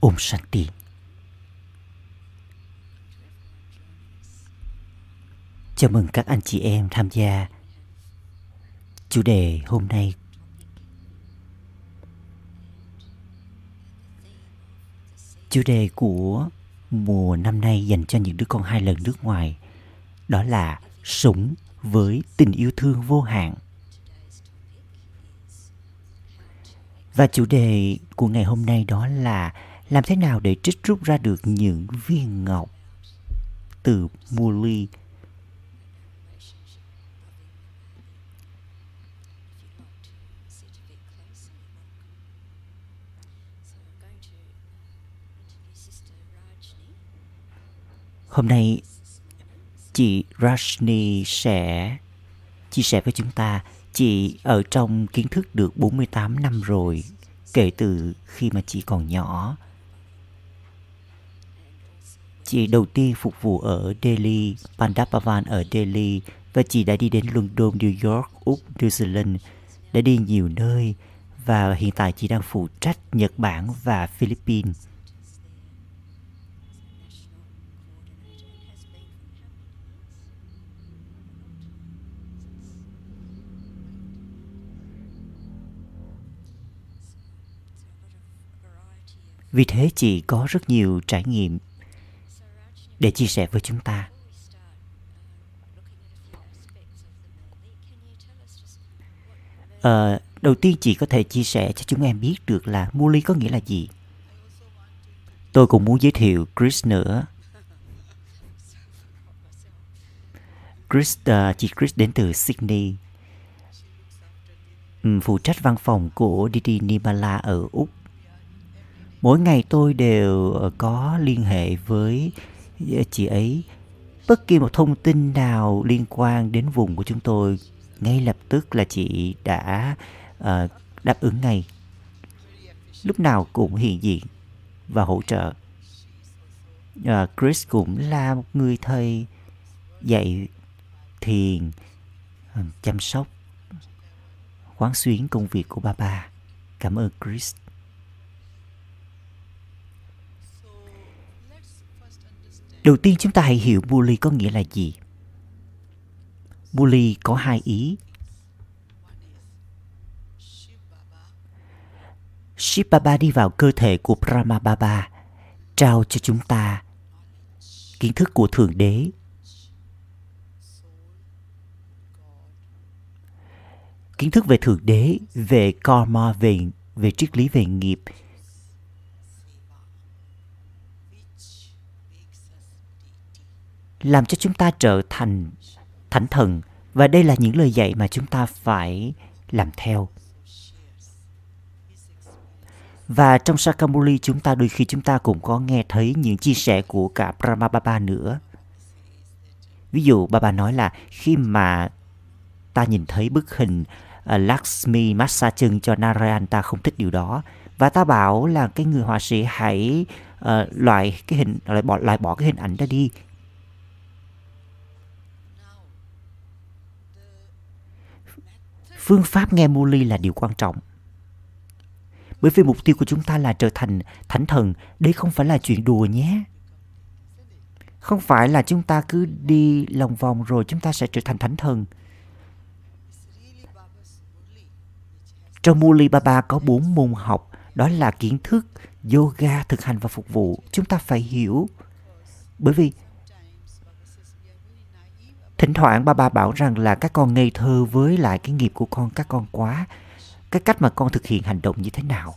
Om Shakti. Chào mừng các anh chị em tham gia chủ đề hôm nay. Chủ đề của mùa năm nay dành cho những đứa con hai lần nước ngoài đó là sống với tình yêu thương vô hạn. Và chủ đề của ngày hôm nay đó là làm thế nào để trích rút ra được những viên ngọc từ Murli. Hôm nay, chị Rajni sẽ chia sẻ với chúng ta. Chị ở trong kiến thức được 48 năm rồi, kể từ khi mà chị còn nhỏ. Chị đầu tiên phục vụ ở Delhi, Bandabavan ở Delhi, và chị đã đi đến London, New York, Úc, New Zealand, đã đi nhiều nơi, và hiện tại chị đang phụ trách Nhật Bản và Philippines. Vì thế chị có rất nhiều trải nghiệm để chia sẻ với chúng ta. Đầu tiên chị có thể chia sẻ cho chúng em biết được là Murli có nghĩa là gì. Tôi cũng muốn giới thiệu Chris nữa. Chris, chị Chris đến từ Sydney, phụ trách văn phòng của Didi Nirmala ở Úc. Mỗi ngày tôi đều có liên hệ với chị ấy. Bất kỳ một thông tin nào liên quan đến vùng của chúng tôi, ngay lập tức là chị đã đáp ứng ngay. Lúc nào cũng hiện diện và hỗ trợ. Chris cũng là một người thầy dạy thiền, chăm sóc, quán xuyến công việc của Baba. Cảm ơn Chris. Đầu tiên chúng ta hãy hiểu Murli có nghĩa là gì. Murli có hai ý. Shiva Baba đi vào cơ thể của Brahma Baba, trao cho chúng ta kiến thức của Thượng Đế. Kiến thức về Thượng Đế, về karma, về triết lý, về nghiệp. Làm cho chúng ta trở thành thánh thần. Và đây là những lời dạy mà chúng ta phải làm theo. Và trong Sakamburi chúng ta đôi khi chúng ta cũng có nghe thấy những chia sẻ của cả Brahma Baba nữa. Ví dụ Baba nói là khi mà ta nhìn thấy bức hình Lakshmi massage chân cho Narayan, ta không thích điều đó. Và ta bảo là cái người họa sĩ hãy loại bỏ cái hình ảnh đó đi. Phương pháp nghe Murli là điều quan trọng. Bởi vì mục tiêu của chúng ta là trở thành thánh thần. Đây không phải là chuyện đùa nhé. Không phải là chúng ta cứ đi lòng vòng rồi chúng ta sẽ trở thành thánh thần. Trong Murli Baba có 4 môn học. Đó là kiến thức, yoga, thực hành và phục vụ. Chúng ta phải hiểu. Bởi vì thỉnh thoảng Baba bảo rằng là các con ngây thơ với lại cái nghiệp của con, các con quá. Cái cách mà con thực hiện hành động như thế nào.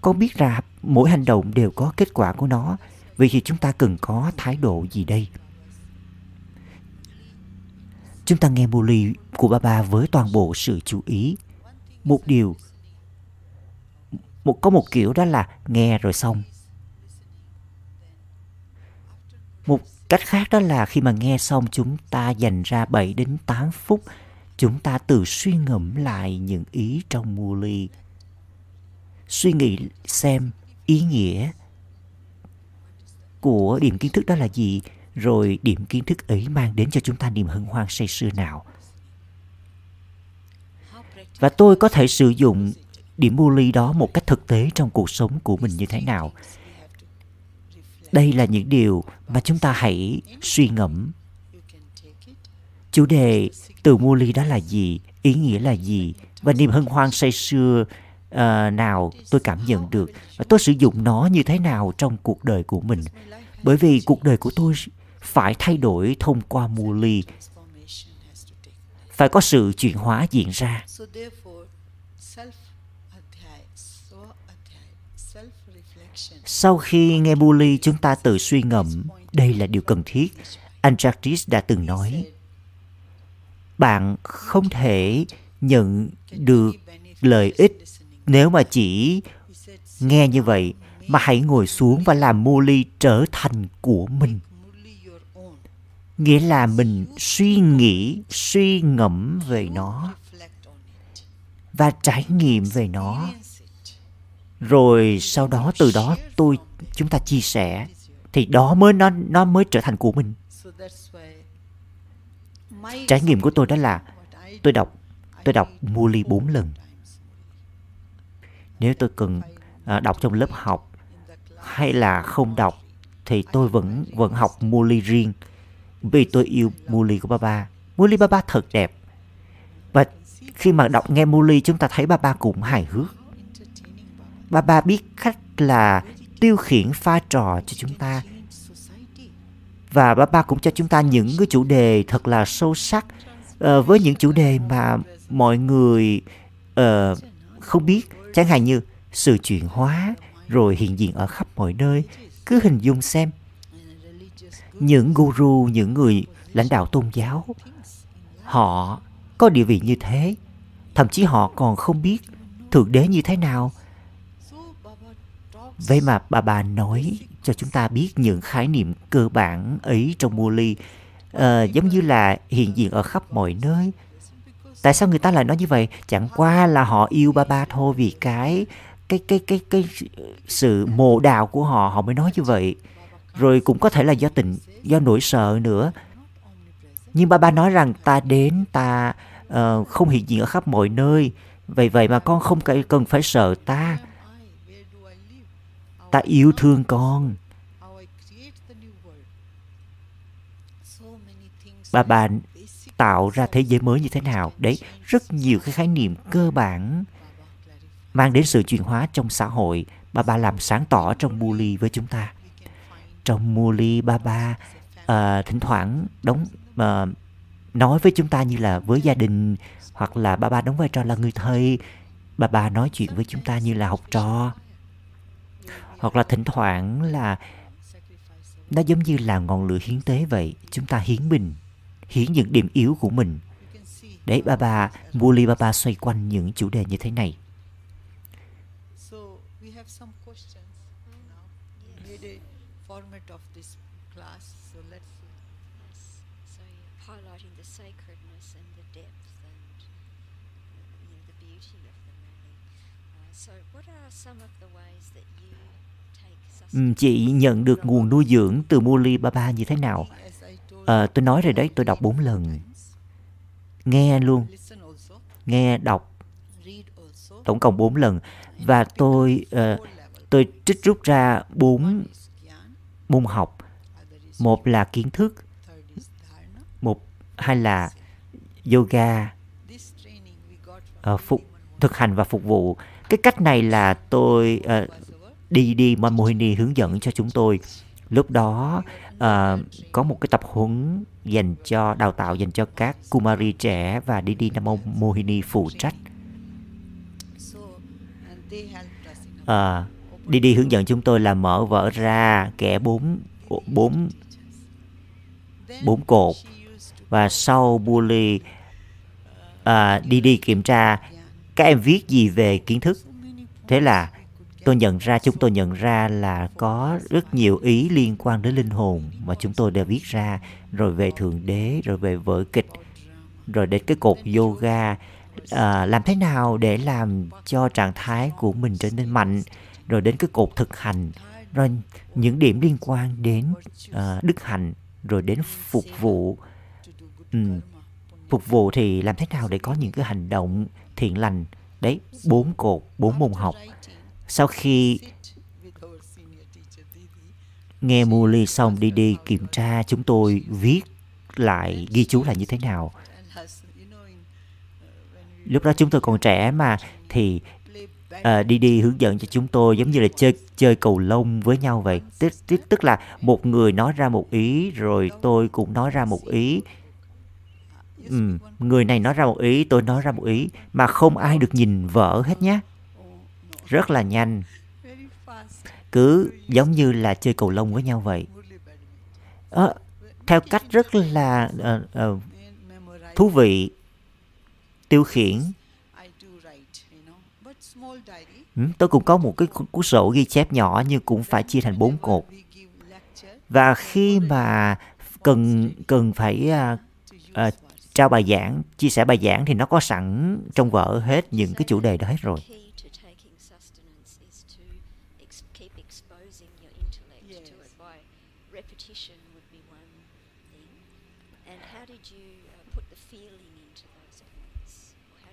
Con biết ra mỗi hành động đều có kết quả của nó. Vậy thì chúng ta cần có thái độ gì đây? Chúng ta nghe Murli của Baba với toàn bộ sự chú ý. Một điều, có một kiểu đó là nghe rồi xong. Một cách khác đó là khi mà nghe xong chúng ta dành ra 7 đến 8 phút. Chúng ta tự suy ngẫm lại những ý trong Murli. Suy nghĩ xem ý nghĩa của điểm kiến thức đó là gì. Rồi điểm kiến thức ấy mang đến cho chúng ta niềm hân hoan say sưa nào. Và tôi có thể sử dụng điểm Murli đó một cách thực tế trong cuộc sống của mình như thế nào. Đây là những điều mà chúng ta hãy suy ngẫm. Chủ đề từ Murli đó là gì? Ý nghĩa là gì? Và niềm hân hoan say sưa nào tôi cảm nhận được? Và tôi sử dụng nó như thế nào trong cuộc đời của mình? Bởi vì cuộc đời của tôi phải thay đổi thông qua Murli. Phải có sự chuyển hóa diễn ra. Sau khi nghe Murli, chúng ta tự suy ngẫm. Đây là điều cần thiết. Anh Jagdish đã từng nói, bạn không thể nhận được lợi ích nếu mà chỉ nghe như vậy, mà hãy ngồi xuống và làm Murli trở thành của mình. Nghĩa là mình suy nghĩ, suy ngẫm về nó và trải nghiệm về nó. Rồi sau đó từ đó chúng ta chia sẻ, thì đó mới nó mới trở thành của mình. Trải nghiệm của tôi đó là tôi đọc Murli 4 lần. Nếu tôi cần đọc trong lớp học hay là không đọc thì tôi vẫn học Murli riêng, vì tôi yêu Murli của Baba. Murli Baba thật đẹp. Và khi mà đọc nghe Murli, chúng ta thấy Baba cũng hài hước. Baba biết cách là tiêu khiển pha trò cho chúng ta. Và Baba cũng cho chúng ta những cái chủ đề thật là sâu sắc, với những chủ đề mà mọi người không biết. Chẳng hạn như sự chuyển hóa, rồi hiện diện ở khắp mọi nơi. Cứ hình dung xem, những guru, những người lãnh đạo tôn giáo, họ có địa vị như thế. Thậm chí họ còn không biết Thượng Đế như thế nào. Vậy mà Baba nói cho chúng ta biết những khái niệm cơ bản ấy trong Murli, giống như là hiện diện ở khắp mọi nơi. Tại sao người ta lại nói như vậy? Chẳng qua là họ yêu Baba thôi, vì cái sự mồ đạo của họ, họ mới nói như vậy. Rồi cũng có thể là do nỗi sợ nữa. Nhưng Baba nói rằng ta đến, ta không hiện diện ở khắp mọi nơi. Vậy mà con không cần phải sợ ta. Ta yêu thương con. Baba tạo ra thế giới mới như thế nào? Đấy, rất nhiều cái khái niệm cơ bản mang đến sự chuyển hóa trong xã hội. Baba làm sáng tỏ trong Murli với chúng ta. Trong Murli, Baba thỉnh thoảng nói với chúng ta như là với gia đình, hoặc là Baba đóng vai trò là người thầy. Baba nói chuyện với chúng ta như là học trò, hoặc là thỉnh thoảng là nó giống như là ngọn lửa hiến tế vậy. Chúng ta hiến mình, hiến những điểm yếu của mình. Đấy, Baba, Murli Baba xoay quanh những chủ đề như thế này. Chị nhận được nguồn nuôi dưỡng từ Murli Baba như thế nào? Tôi nói rồi đấy, tôi đọc 4 lần. Nghe luôn. Nghe, đọc. Tổng cộng 4 lần. Và tôi trích rút ra 4 môn học. Một là kiến thức, hai là yoga, thực hành và phục vụ. Cái cách này là tôi Didi Manmohini hướng dẫn cho chúng tôi. Lúc đó có một cái tập huấn đào tạo dành cho các Kumari trẻ, và Didi Manmohini phụ trách. Didi hướng dẫn chúng tôi là mở vở ra, kẻ bốn cột. Và sau Murli, Didi kiểm tra các em viết gì về kiến thức. Thế là chúng tôi nhận ra là có rất nhiều ý liên quan đến linh hồn mà chúng tôi đã viết ra, rồi về Thượng Đế, rồi về vở kịch, rồi đến cái cột yoga, làm thế nào để làm cho trạng thái của mình trở nên mạnh, rồi đến cái cột thực hành, rồi những điểm liên quan đến đức hạnh, rồi đến phục vụ. Phục vụ thì làm thế nào để có những cái hành động thiện lành. Đấy, 4 cột, 4 môn học. Sau khi Nghe Murli xong, Didi kiểm tra chúng tôi viết lại, ghi chú là như thế nào. Lúc đó chúng tôi còn trẻ mà, thì Didi hướng dẫn cho chúng tôi giống như là chơi cầu lông với nhau vậy. Tức là một người nói ra một ý, rồi tôi cũng nói ra một ý. Người này nói ra một ý, tôi nói ra một ý, mà không ai được nhìn vỡ hết nhé. Rất là nhanh, cứ giống như là chơi cầu lông với nhau vậy, theo cách rất là thú vị, tiêu khiển. Tôi cũng có một cái cuốn sổ ghi chép nhỏ, nhưng cũng phải chia thành 4 cột. Và khi mà cần phải trao bài giảng, chia sẻ bài giảng, thì nó có sẵn trong vở hết những cái chủ đề đó hết rồi.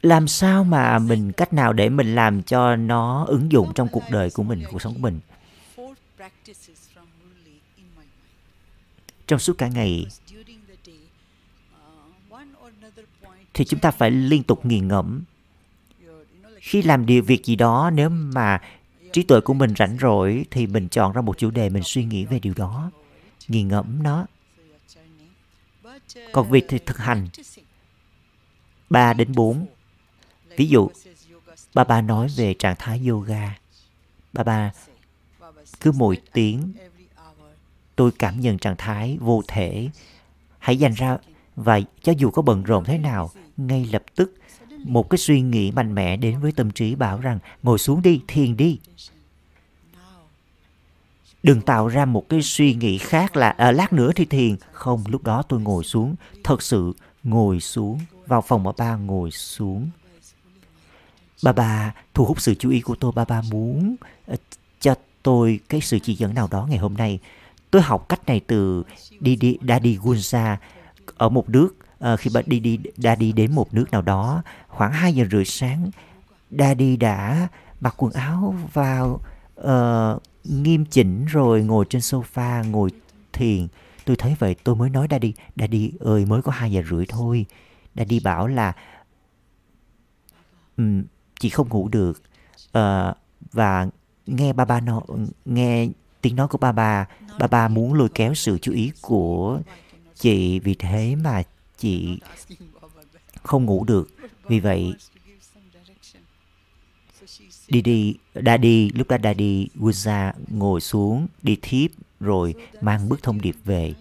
Làm sao mà mình, cách nào để mình làm cho nó ứng dụng trong cuộc đời của mình, cuộc sống của mình? Trong suốt cả ngày thì chúng ta phải liên tục nghiền ngẫm. Khi làm việc gì đó, nếu mà trí tuệ của mình rảnh rỗi thì mình chọn ra một chủ đề, mình suy nghĩ về điều đó, nghiền ngẫm nó. Còn việc thì thực hành 3 đến 4. Ví dụ, Baba nói về trạng thái yoga. Baba cứ mỗi tiếng, tôi cảm nhận trạng thái vô thể. Hãy dành ra, và cho dù có bận rộn thế nào, ngay lập tức một cái suy nghĩ mạnh mẽ đến với tâm trí bảo rằng ngồi xuống đi, thiền đi. Đừng tạo ra một cái suy nghĩ khác là lát nữa thì thiền. Không, lúc đó tôi ngồi xuống, thật sự ngồi xuống. Vào phòng Baba ngồi xuống. Baba thu hút sự chú ý của tôi. Baba muốn cho tôi cái sự chỉ dẫn nào đó ngày hôm nay. Tôi học cách này từ Dadi Gunsa ở một nước. Khi Dadi đến một nước nào đó, khoảng 2 giờ rưỡi sáng, Dadi đã mặc quần áo vào nghiêm chỉnh rồi ngồi trên sofa, ngồi thiền. Tôi thấy vậy tôi mới nói Dadi, Dadi ơi, mới có 2 giờ rưỡi thôi. Dadi bảo là chị không ngủ được, và nghe Baba nghe tiếng nói của Baba, Baba muốn lôi kéo sự chú ý của chị, vì thế mà chị không ngủ được. Vì vậy Dadi, lúc đó Dadi Gunsa ngồi xuống, đi thiếp rồi mang bức thông điệp về.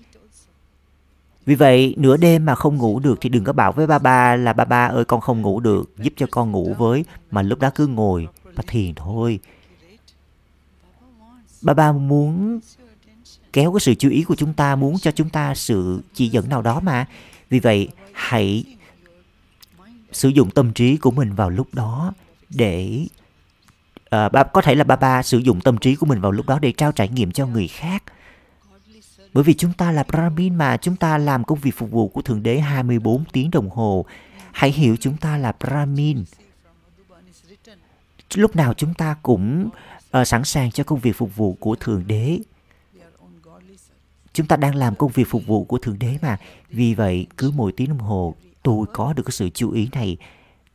Vì vậy, nửa đêm mà không ngủ được thì đừng có bảo với Baba là Baba ơi, con không ngủ được, giúp cho con ngủ với. Mà lúc đó cứ ngồi và thiền thôi. Baba muốn kéo cái sự chú ý của chúng ta, muốn cho chúng ta sự chỉ dẫn nào đó mà. Vì vậy, hãy sử dụng tâm trí của mình vào lúc đó để... có thể là Baba sử dụng tâm trí của mình vào lúc đó để trao trải nghiệm cho người khác. Bởi vì chúng ta là Brahmin mà, chúng ta làm công việc phục vụ của Thượng Đế 24 tiếng đồng hồ. Hãy hiểu chúng ta là Brahmin. Lúc nào chúng ta cũng sẵn sàng cho công việc phục vụ của Thượng Đế. Chúng ta đang làm công việc phục vụ của Thượng Đế mà. Vì vậy, cứ mỗi tiếng đồng hồ, tôi có được cái sự chú ý này.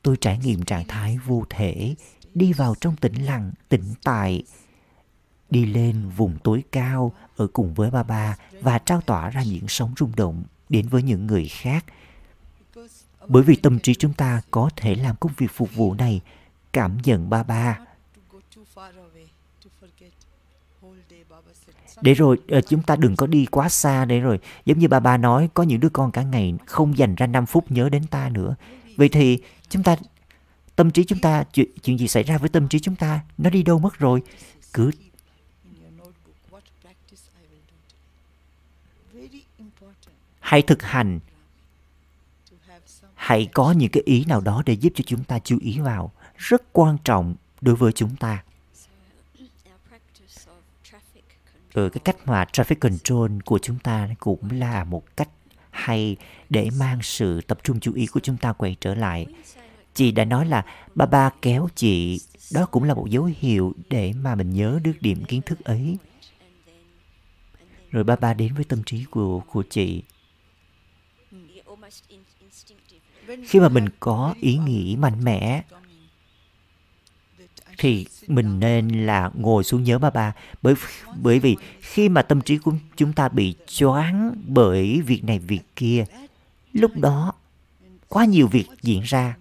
Tôi trải nghiệm trạng thái vô thể, đi vào trong tĩnh lặng, tĩnh tại, đi lên vùng tối cao ở cùng với Baba và trao tỏa ra những sóng rung động đến với những người khác. Bởi vì tâm trí chúng ta có thể làm công việc phục vụ này, cảm nhận Baba. Để rồi chúng ta đừng có đi quá xa, để rồi giống như Baba nói, có những đứa con cả ngày không dành ra 5 phút nhớ đến ta nữa. Vậy thì chúng ta, tâm trí chúng ta, chuyện gì xảy ra với tâm trí chúng ta, nó đi đâu mất rồi? Cứ hãy thực hành, hãy có những cái ý nào đó để giúp cho chúng ta chú ý vào. Rất quan trọng đối với chúng ta. Cái cách mà traffic control của chúng ta cũng là một cách hay để mang sự tập trung chú ý của chúng ta quay trở lại. Chị đã nói là Baba kéo chị, đó cũng là một dấu hiệu để mà mình nhớ được điểm kiến thức ấy. Rồi ba ba đến với tâm trí của chị. Khi mà mình có ý nghĩ mạnh mẽ thì mình nên là ngồi xuống nhớ ba ba. Bởi vì khi mà tâm trí của chúng ta bị choáng bởi việc này việc kia, lúc đó quá nhiều việc diễn ra.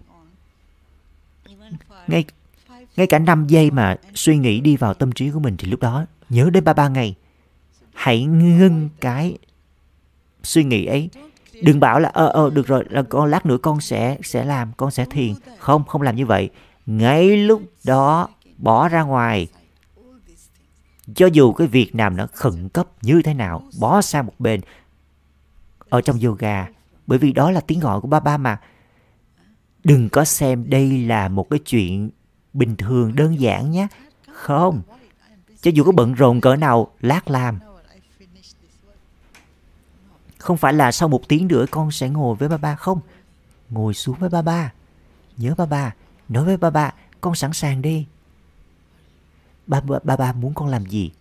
Ngay cả 5 giây mà suy nghĩ đi vào tâm trí của mình thì lúc đó nhớ đến ba ba ngày. Hãy ngưng cái suy nghĩ ấy. Đừng bảo là được rồi, là con lát nữa con sẽ làm, con sẽ thiền. Không làm như vậy. Ngay lúc đó bỏ ra ngoài. Cho dù cái việc làm nó khẩn cấp như thế nào, bỏ sang một bên ở trong yoga, bởi vì đó là tiếng gọi của ba ba mà. Đừng có xem đây là một cái chuyện bình thường đơn giản nhé. Không. Cho dù có bận rộn cỡ nào, lát làm. Không phải là sau 1 tiếng nữa con sẽ ngồi với ba ba, không. Ngồi xuống với ba ba, nhớ ba ba, nói với ba ba, con sẵn sàng đi. Ba ba muốn con làm gì?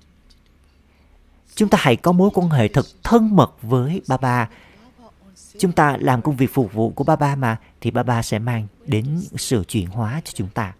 Chúng ta hãy có mối quan hệ thật thân mật với ba ba. Chúng ta làm công việc phục vụ của ba ba mà, thì ba ba sẽ mang đến sự chuyển hóa cho chúng ta.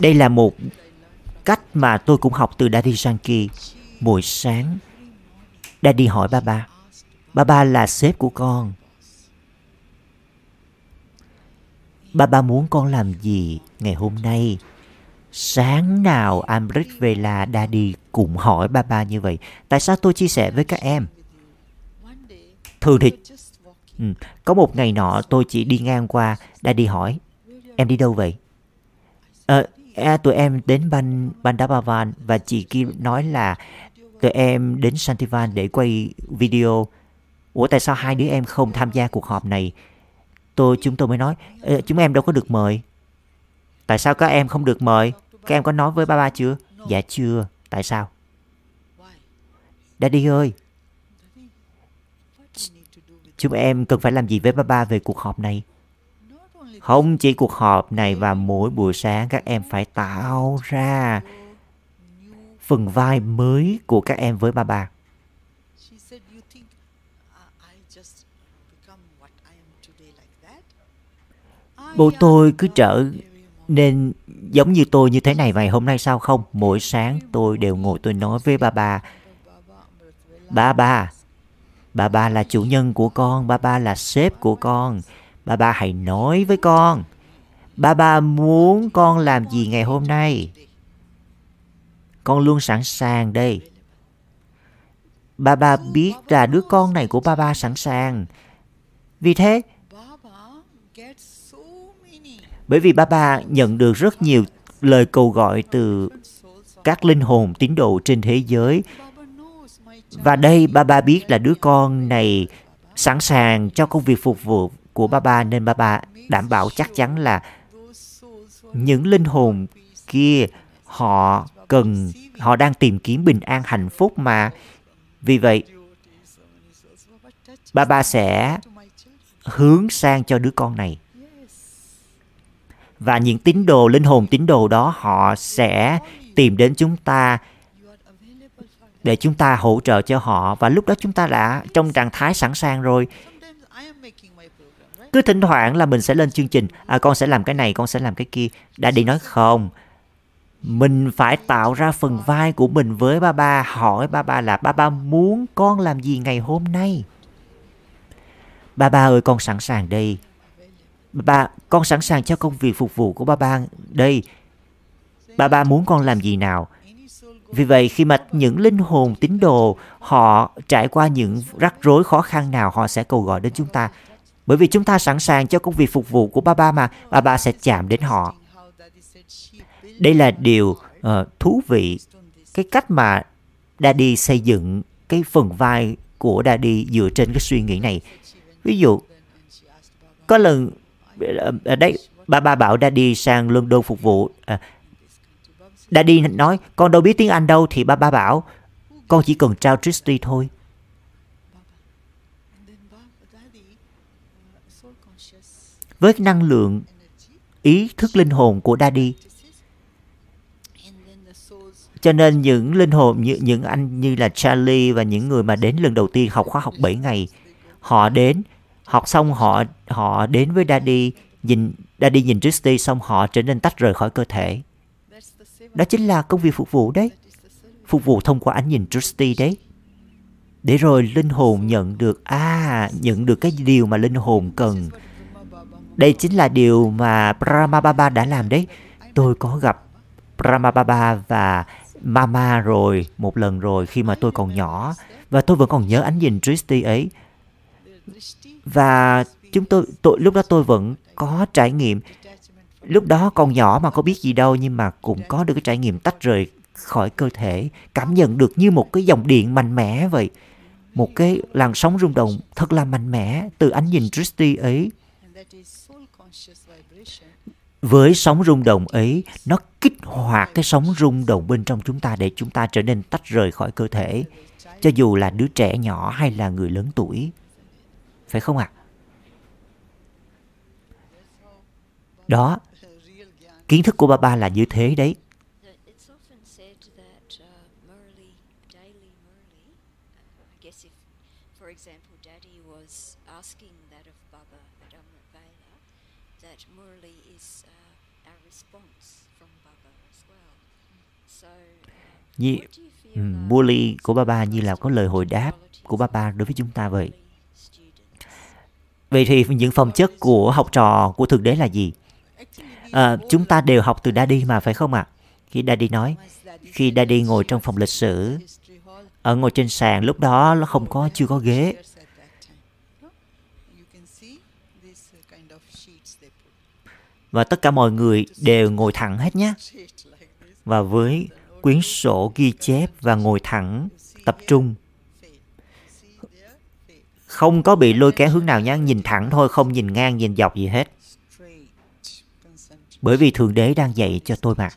Đây là một cách mà tôi cũng học từ Dadi Janki. Buổi sáng, Dadi hỏi ba ba là sếp của con. Ba ba muốn con làm gì ngày hôm nay? Sáng nào Amrit Vela Dadi cũng hỏi ba ba như vậy. Tại sao tôi chia sẻ với các em? Thường thì có một ngày nọ tôi chỉ đi ngang qua, Dadi hỏi em đi đâu vậy? Tụi em đến Bandabavan và chị kia nói là tụi em đến Santivan để quay video. Ủa tại sao hai đứa em không tham gia cuộc họp này? Chúng tôi mới nói chúng em đâu có được mời. Tại sao các em không được mời? Các em có nói với ba ba chưa? Dạ chưa. Tại sao? Dadi ơi, chúng em cần phải làm gì với ba ba về cuộc họp này? Không chỉ cuộc họp này, và mỗi buổi sáng các em phải tạo ra phần vai mới của các em với ba ba. Bố tôi cứ trở nên giống như tôi như thế này vài hôm nay sao không? Mỗi sáng tôi đều ngồi tôi nói với ba ba. Ba ba là chủ nhân của con, ba ba là sếp của con. Ba ba hãy nói với con. Ba ba muốn con làm gì ngày hôm nay? Con luôn sẵn sàng đây. Ba ba biết là đứa con này của ba ba sẵn sàng. Vì thế, bởi vì ba ba nhận được rất nhiều lời cầu gọi từ các linh hồn tín đồ trên thế giới. Và đây ba ba biết là đứa con này sẵn sàng cho công việc phục vụ của ba ba, nên ba ba đảm bảo chắc chắn là những linh hồn kia họ đang tìm kiếm bình an hạnh phúc mà. Vì vậy ba ba sẽ hướng sang cho đứa con này. Và những tín đồ, linh hồn tín đồ đó, họ sẽ tìm đến chúng ta để chúng ta hỗ trợ cho họ, và lúc đó chúng ta đã trong trạng thái sẵn sàng rồi. Cứ thỉnh thoảng là mình sẽ lên chương trình, con sẽ làm cái này, con sẽ làm cái kia. Đã đi nói không, mình phải tạo ra phần vai của mình với ba ba, hỏi ba ba là ba ba muốn con làm gì ngày hôm nay? Ba ba ơi, con sẵn sàng đây. Ba ba, con sẵn sàng cho công việc phục vụ của ba ba đây. Ba ba muốn con làm gì nào? Vì vậy khi mà những linh hồn tín đồ họ trải qua những rắc rối khó khăn nào, họ sẽ cầu gọi đến chúng ta. Bởi vì chúng ta sẵn sàng cho công việc phục vụ của ba ba mà, ba ba sẽ chạm đến họ. Đây là điều thú vị, cái cách mà Dadi xây dựng cái phần vai của Dadi dựa trên cái suy nghĩ này. Ví dụ, có lần ở đây ba ba bảo Dadi sang London phục vụ, Daddy nói, con đâu biết tiếng Anh đâu, thì ba bảo, con chỉ cần trao Tristie thôi. Với năng lượng ý thức linh hồn của Daddy, cho nên những linh hồn, những anh như là Charlie và những người mà đến lần đầu tiên học khóa học 7 ngày, họ đến, học xong họ đến với Daddy, Daddy nhìn Tristie xong họ trở nên tách rời khỏi cơ thể. Đó chính là công việc phục vụ đấy. Phục vụ thông qua ánh nhìn Tristie đấy. Để rồi linh hồn nhận được cái điều mà linh hồn cần. Đây chính là điều mà Brahma Baba đã làm đấy. Tôi có gặp Brahma Baba và Mama rồi, một lần rồi khi mà tôi còn nhỏ. Và tôi vẫn còn nhớ ánh nhìn Tristie ấy. Và tôi lúc đó tôi vẫn có trải nghiệm. Lúc đó còn nhỏ mà có biết gì đâu, nhưng mà cũng có được cái trải nghiệm tách rời khỏi cơ thể, cảm nhận được như một cái dòng điện mạnh mẽ vậy, một cái làn sóng rung động thật là mạnh mẽ từ ánh nhìn Tristie ấy. Với sóng rung động ấy, nó kích hoạt cái sóng rung động bên trong chúng ta để chúng ta trở nên tách rời khỏi cơ thể, cho dù là đứa trẻ nhỏ hay là người lớn tuổi, phải không ạ? Đó, kiến thức của Baba là như thế đấy. Murli của Baba như là có lời hồi đáp của Baba đối với chúng ta vậy. Vậy thì những phẩm chất của học trò của Thượng Đế là gì? Chúng ta đều học từ Daddy mà, phải không ạ? Khi Daddy ngồi trong phòng lịch sử, ngồi trên sàn, lúc đó nó chưa có ghế. Và tất cả mọi người đều ngồi thẳng hết nhé. Và với quyển sổ ghi chép và ngồi thẳng, tập trung. Không có bị lôi kéo hướng nào nhé, nhìn thẳng thôi, không nhìn ngang, nhìn dọc gì hết. Bởi vì Thượng Đế đang dạy cho tôi mà.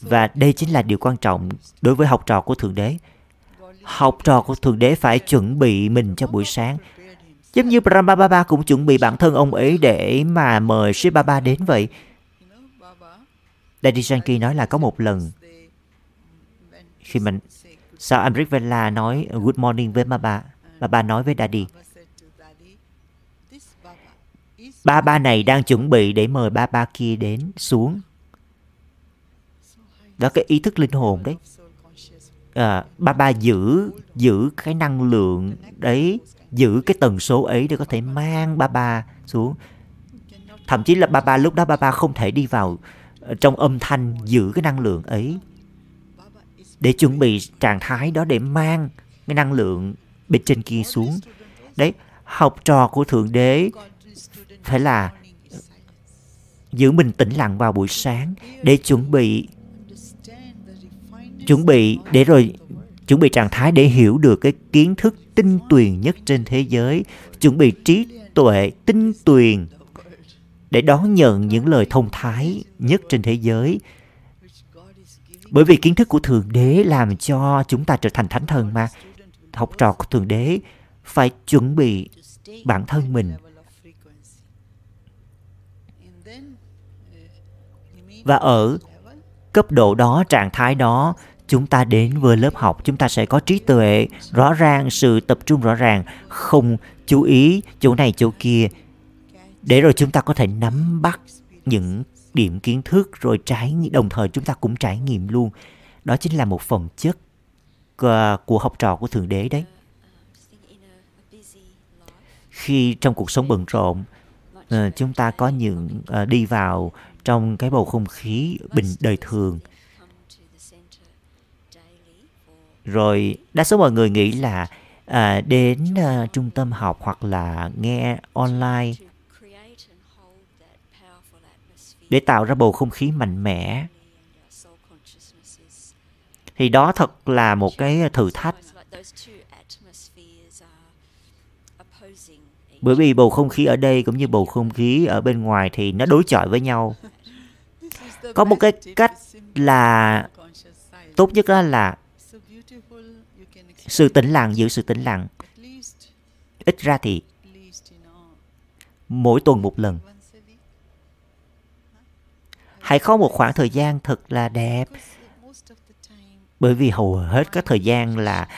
Và đây chính là điều quan trọng đối với học trò của Thượng Đế. Học trò của Thượng Đế phải chuẩn bị mình cho buổi sáng. Giống như Brahma Baba cũng chuẩn bị bản thân ông ấy để mà mời Shiva Baba đến vậy. Dadi Janki nói là có một lần khi mình sau Amrit Vela nói good morning với Baba, Baba nói với Dadi, Baba này đang chuẩn bị để mời Baba kia đến xuống. Đó, cái ý thức linh hồn đấy. Baba giữ cái năng lượng đấy, giữ cái tần số ấy để có thể mang Baba xuống. Thậm chí là Baba lúc đó Baba không thể đi vào trong âm thanh, giữ cái năng lượng ấy để chuẩn bị trạng thái đó để mang cái năng lượng bên trên kia xuống. Đấy, học trò của Thượng Đế phải là giữ mình tĩnh lặng vào buổi sáng để chuẩn bị để rồi chuẩn bị trạng thái để hiểu được cái kiến thức tinh tuyền nhất trên thế giới, chuẩn bị trí tuệ tinh tuyền để đón nhận những lời thông thái nhất trên thế giới. Bởi vì kiến thức của Thượng Đế làm cho chúng ta trở thành thánh thần mà. Học trò của Thượng Đế phải chuẩn bị bản thân mình. Và ở cấp độ đó, trạng thái đó, chúng ta đến với lớp học, chúng ta sẽ có trí tuệ rõ ràng, sự tập trung rõ ràng, không chú ý chỗ này chỗ kia. Để rồi chúng ta có thể nắm bắt những điểm kiến thức, rồi đồng thời chúng ta cũng trải nghiệm luôn. Đó chính là một phẩm chất của học trò của Thượng Đế đấy. Khi trong cuộc sống bận rộn, chúng ta có những đi vào trong cái bầu không khí đời thường. Rồi đa số mọi người nghĩ là đến trung tâm học hoặc là nghe online để tạo ra bầu không khí mạnh mẽ. Thì đó thật là một cái thử thách. Bởi vì bầu không khí ở đây cũng như bầu không khí ở bên ngoài thì nó đối chọi với nhau. Có một cái cách là tốt nhất đó là sự tĩnh lặng, giữ sự tĩnh lặng. Ít ra thì mỗi tuần một lần. Hãy có một khoảng thời gian thật là đẹp. Bởi vì hầu hết các thời gian là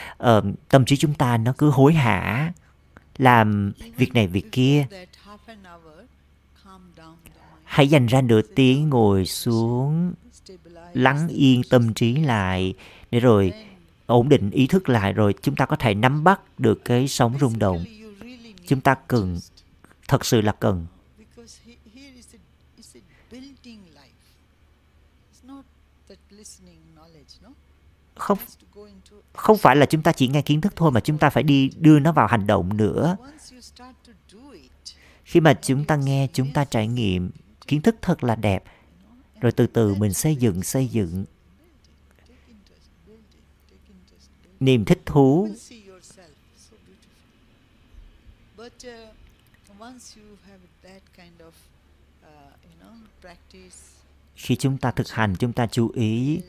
tâm trí chúng ta nó cứ hối hả, làm việc này việc kia. Hãy dành ra nửa tiếng ngồi xuống, lắng yên tâm trí lại, để rồi ổn định ý thức lại, rồi chúng ta có thể nắm bắt được cái sóng rung động. Chúng ta cần, thật sự là cần. Không phải là chúng ta chỉ nghe kiến thức thôi, mà chúng ta phải đi đưa nó vào hành động nữa. Khi mà chúng ta nghe, chúng ta trải nghiệm, kiến thức thật là đẹp. Rồi từ từ mình xây dựng. Niềm thích thú. Khi chúng ta thực hành, chúng ta chú ý,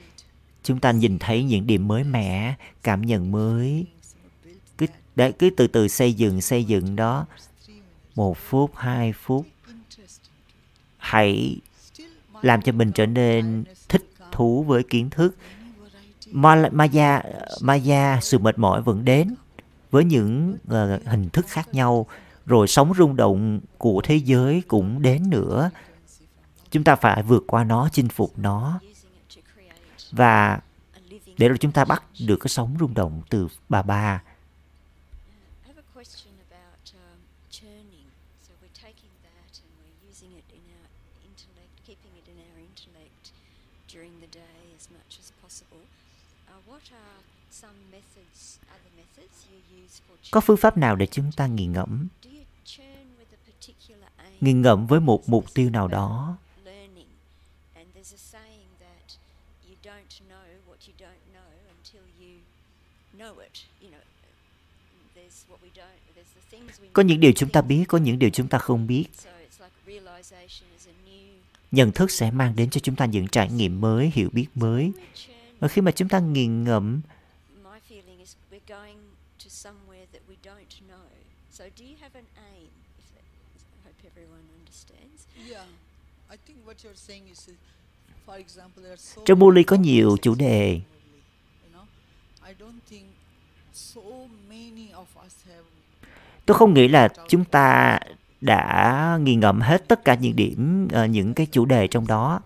chúng ta nhìn thấy những điểm mới mẻ, cảm nhận mới. Cứ từ từ xây dựng đó. 1 phút, 2 phút. Hãy làm cho mình trở nên thích thú với kiến thức. Maya, sự mệt mỏi vẫn đến với những hình thức khác nhau. Rồi sóng rung động của thế giới cũng đến nữa. Chúng ta phải vượt qua nó, chinh phục nó. Và để rồi chúng ta bắt được cái sóng rung động từ bà ba. Có phương pháp nào để chúng ta nghiền ngẫm? Nghiền ngẫm với một mục tiêu nào đó. Có những điều chúng ta biết, có những điều chúng ta không biết. Nhận thức sẽ mang đến cho chúng ta những trải nghiệm mới, hiểu biết mới. Và khi mà chúng ta nghiền ngẫm, trong Murli có nhiều chủ đề. Tôi không nghĩ là chúng ta đã nghiền ngẫm hết tất cả những điểm, những cái chủ đề trong đó.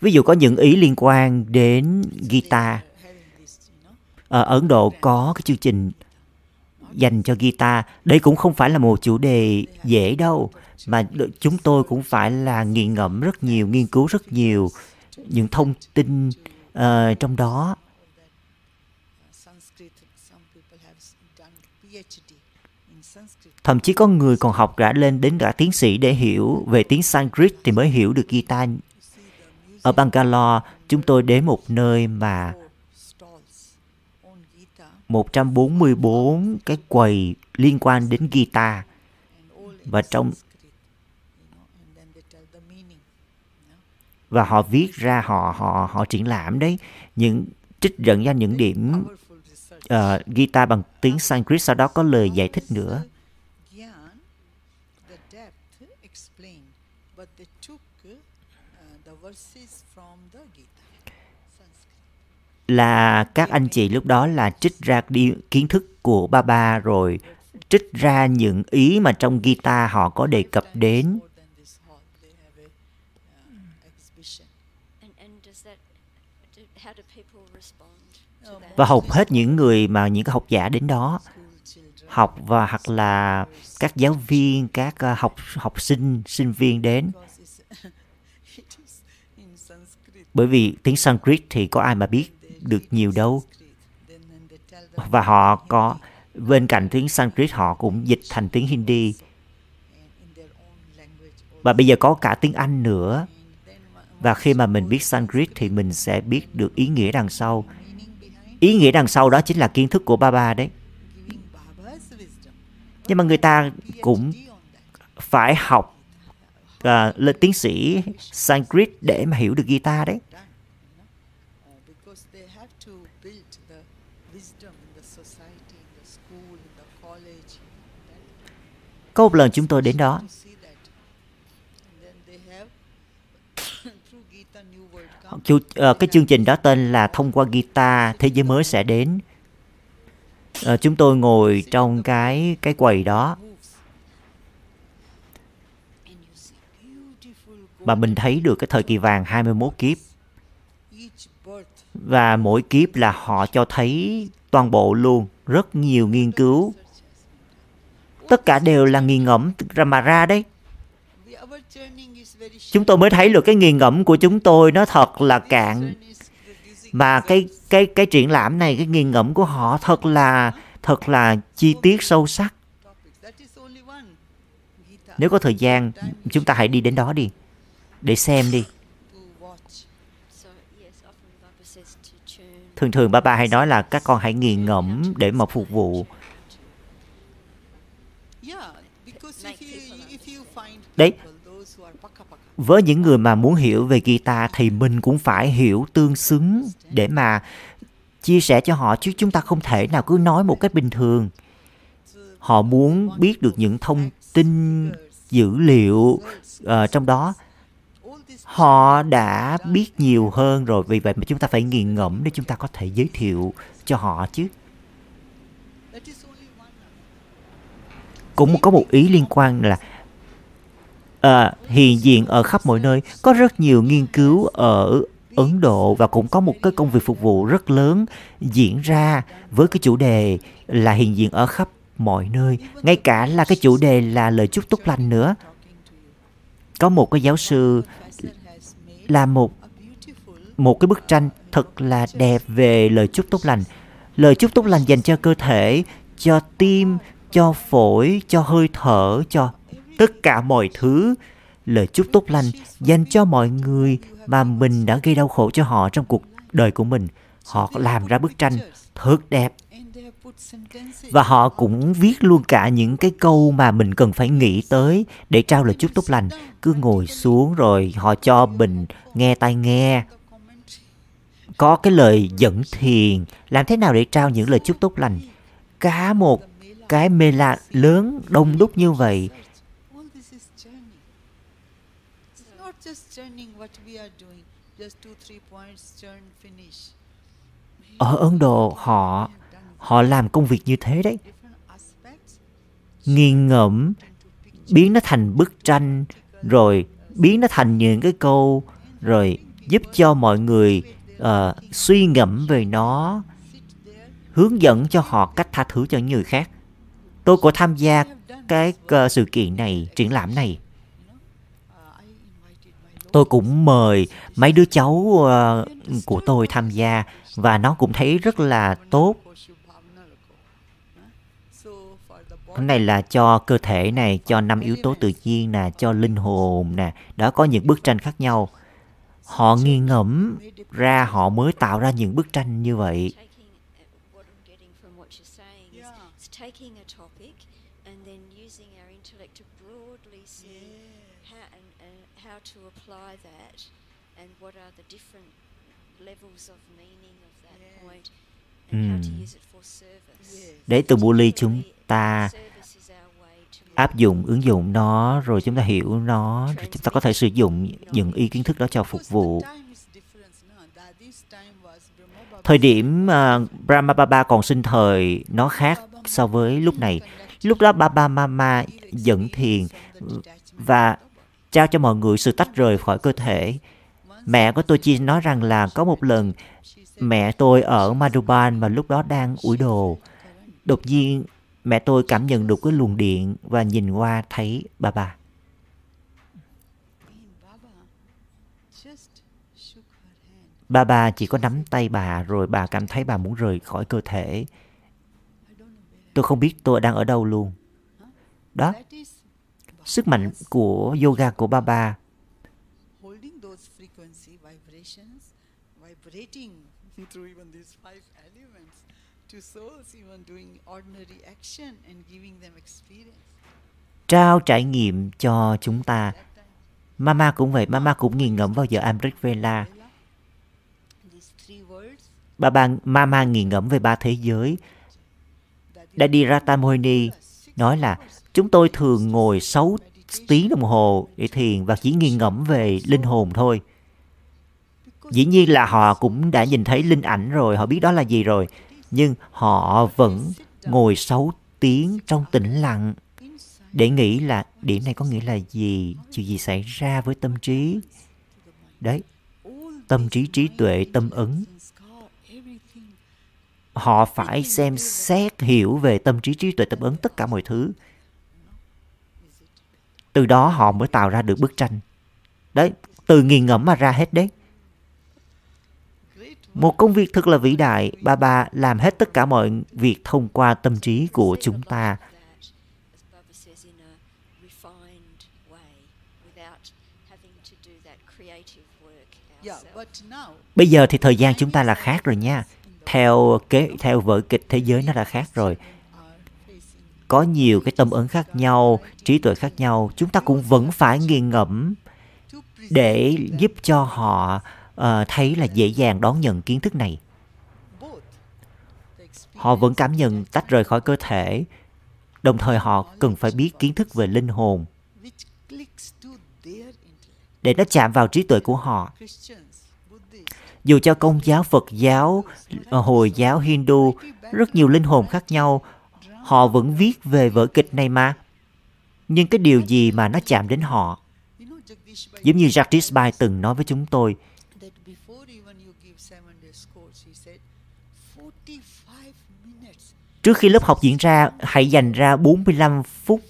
Ví dụ có những ý liên quan đến Gita. Ở Ấn Độ có cái chương trình dành cho Gita. Đây cũng không phải là một chủ đề dễ đâu, mà chúng tôi cũng phải là nghiền ngẫm rất nhiều, nghiên cứu rất nhiều những thông tin trong đó. Thậm chí có người còn học cả lên đến cả tiến sĩ để hiểu về tiếng Sanskrit thì mới hiểu được Gita. Ở Bangalore, chúng tôi đến một nơi mà 144 cái quầy liên quan đến Gita. Và họ viết ra, họ triển lãm đấy, những trích dẫn ra những điểm Gita bằng tiếng Sanskrit, sau đó có lời giải thích nữa. Là các anh chị lúc đó là trích ra kiến thức của Baba, rồi trích ra những ý mà trong Gita họ có đề cập đến. Và hầu hết những người mà những học giả đến đó học, và hoặc là các giáo viên, các học sinh viên đến. Bởi vì tiếng Sanskrit thì có ai mà biết được nhiều đâu. Và họ có, bên cạnh tiếng Sanskrit họ cũng dịch thành tiếng Hindi. Và bây giờ có cả tiếng Anh nữa. Và khi mà mình biết Sanskrit thì mình sẽ biết được ý nghĩa đằng sau. Ý nghĩa đằng sau đó chính là kiến thức của Baba đấy. Nhưng mà người ta cũng phải học lên tiến sĩ Sanskrit để mà hiểu được Gita đấy. Có một lần chúng tôi đến đó, cái chương trình đó tên là Thông qua Gita, thế giới mới sẽ đến. Chúng tôi ngồi trong cái quầy đó, và mình thấy được cái thời kỳ vàng 21 kiếp. Và mỗi kiếp là họ cho thấy toàn bộ luôn, rất nhiều nghiên cứu. Tất cả đều là nghiền ngẫm mà ra đấy. Chúng tôi mới thấy được cái nghiền ngẫm của chúng tôi nó thật là cạn. Mà cái triển lãm này, cái nghiền ngẫm của họ thật là chi tiết sâu sắc. Nếu có thời gian, chúng ta hãy đi đến đó đi, để xem đi. Thường thường Baba hay nói là các con hãy nghiền ngẫm để mà phục vụ. Đấy, với những người mà muốn hiểu về Gita thì mình cũng phải hiểu tương xứng để mà chia sẻ cho họ, chứ chúng ta không thể nào cứ nói một cách bình thường. Họ muốn biết được những thông tin, dữ liệu trong đó. Họ đã biết nhiều hơn rồi, vì vậy mà chúng ta phải nghiền ngẫm để chúng ta có thể giới thiệu cho họ chứ. Cũng có một ý liên quan là hiện diện ở khắp mọi nơi. Có rất nhiều nghiên cứu ở Ấn Độ, và cũng có một cái công việc phục vụ rất lớn diễn ra với cái chủ đề là hiện diện ở khắp mọi nơi. Ngay cả là cái chủ đề là lời chúc tốt lành nữa. Có một cái giáo sư làm một cái bức tranh thật là đẹp về lời chúc tốt lành. Lời chúc tốt lành dành cho cơ thể, cho tim, cho phổi, cho hơi thở, cho tất cả mọi thứ. Lời chúc tốt lành dành cho mọi người mà mình đã gây đau khổ cho họ trong cuộc đời của mình. Họ làm ra bức tranh thật đẹp. Và họ cũng viết luôn cả những cái câu mà mình cần phải nghĩ tới để trao lời chúc tốt lành. Cứ ngồi xuống rồi họ cho mình nghe tai nghe. Có cái lời dẫn thiền, làm thế nào để trao những lời chúc tốt lành. Cả một cái mela lớn đông đúc như vậy. Ở Ấn Độ họ làm công việc như thế đấy. Nghiền ngẫm, biến nó thành bức tranh, rồi biến nó thành những cái câu, rồi giúp cho mọi người suy ngẫm về nó, hướng dẫn cho họ cách tha thứ cho những người khác. Tôi có tham gia cái sự kiện này, triển lãm này. Tôi cũng mời mấy đứa cháu của tôi tham gia, và nó cũng thấy rất là tốt. Cái này là cho cơ thể này, cho 5 yếu tố tự nhiên nè, cho linh hồn nè. Đó, có những bức tranh khác nhau. Họ nghiền ngẫm ra, họ mới tạo ra những bức tranh như vậy. Để từ Murli chúng ta áp dụng, ứng dụng nó, rồi chúng ta hiểu nó, rồi chúng ta có thể sử dụng những ý kiến thức đó cho phục vụ. Thời điểm Brahma Baba còn sinh thời nó khác so với lúc này. Lúc đó Baba Mama dẫn thiền và trao cho mọi người sự tách rời khỏi cơ thể. Mẹ của tôi chỉ nói rằng là có một lần mẹ tôi ở Madhuban mà lúc đó đang ủi đồ. Đột nhiên mẹ tôi cảm nhận được cái luồng điện và nhìn qua thấy Baba. Baba chỉ có nắm tay bà, rồi bà cảm thấy bà muốn rời khỏi cơ thể. Tôi không biết tôi đang ở đâu luôn. Đó, sức mạnh của yoga của Baba. to souls even doing ordinary action and giving them experience. Trao trải nghiệm cho chúng ta. Mama cũng vậy, Mama cũng nghiền ngẫm vào giờ Amrit Vela. Mama nghiền ngẫm về ba thế giới. Dadi Ratanmuni nói là chúng tôi thường ngồi 6 tiếng đồng hồ để thiền và chỉ nghiền ngẫm về linh hồn thôi. Dĩ nhiên là họ cũng đã nhìn thấy linh ảnh rồi, họ biết đó là gì rồi. Nhưng họ vẫn ngồi 6 tiếng trong tĩnh lặng để nghĩ là điểm này có nghĩa là gì, chuyện gì xảy ra với tâm trí. Đấy, tâm trí, trí tuệ, tâm ứng. Họ phải xem xét, hiểu về tâm trí, trí tuệ, tâm ứng, tất cả mọi thứ. Từ đó họ mới tạo ra được bức tranh. Đấy, từ nghiền ngẫm mà ra hết đấy. Một công việc thật là vĩ đại, Baba làm hết tất cả mọi việc thông qua tâm trí của chúng ta. Bây giờ thì thời gian chúng ta là khác rồi nha. Theo vở kịch thế giới nó đã khác rồi. Có nhiều cái tâm ứng khác nhau, trí tuệ khác nhau. Chúng ta cũng vẫn phải nghiền ngẫm để giúp cho họ thấy là dễ dàng đón nhận kiến thức này. Họ vẫn cảm nhận tách rời khỏi cơ thể. Đồng thời họ cần phải biết kiến thức về linh hồn để nó chạm vào trí tuệ của họ. Dù cho Công giáo, Phật giáo, Hồi giáo, Hindu, rất nhiều linh hồn khác nhau, họ vẫn viết về vở kịch này mà. Nhưng cái điều gì mà nó chạm đến họ? Giống như Jagdish Bhai từng nói với chúng tôi, trước khi lớp học diễn ra, hãy dành ra 45 phút,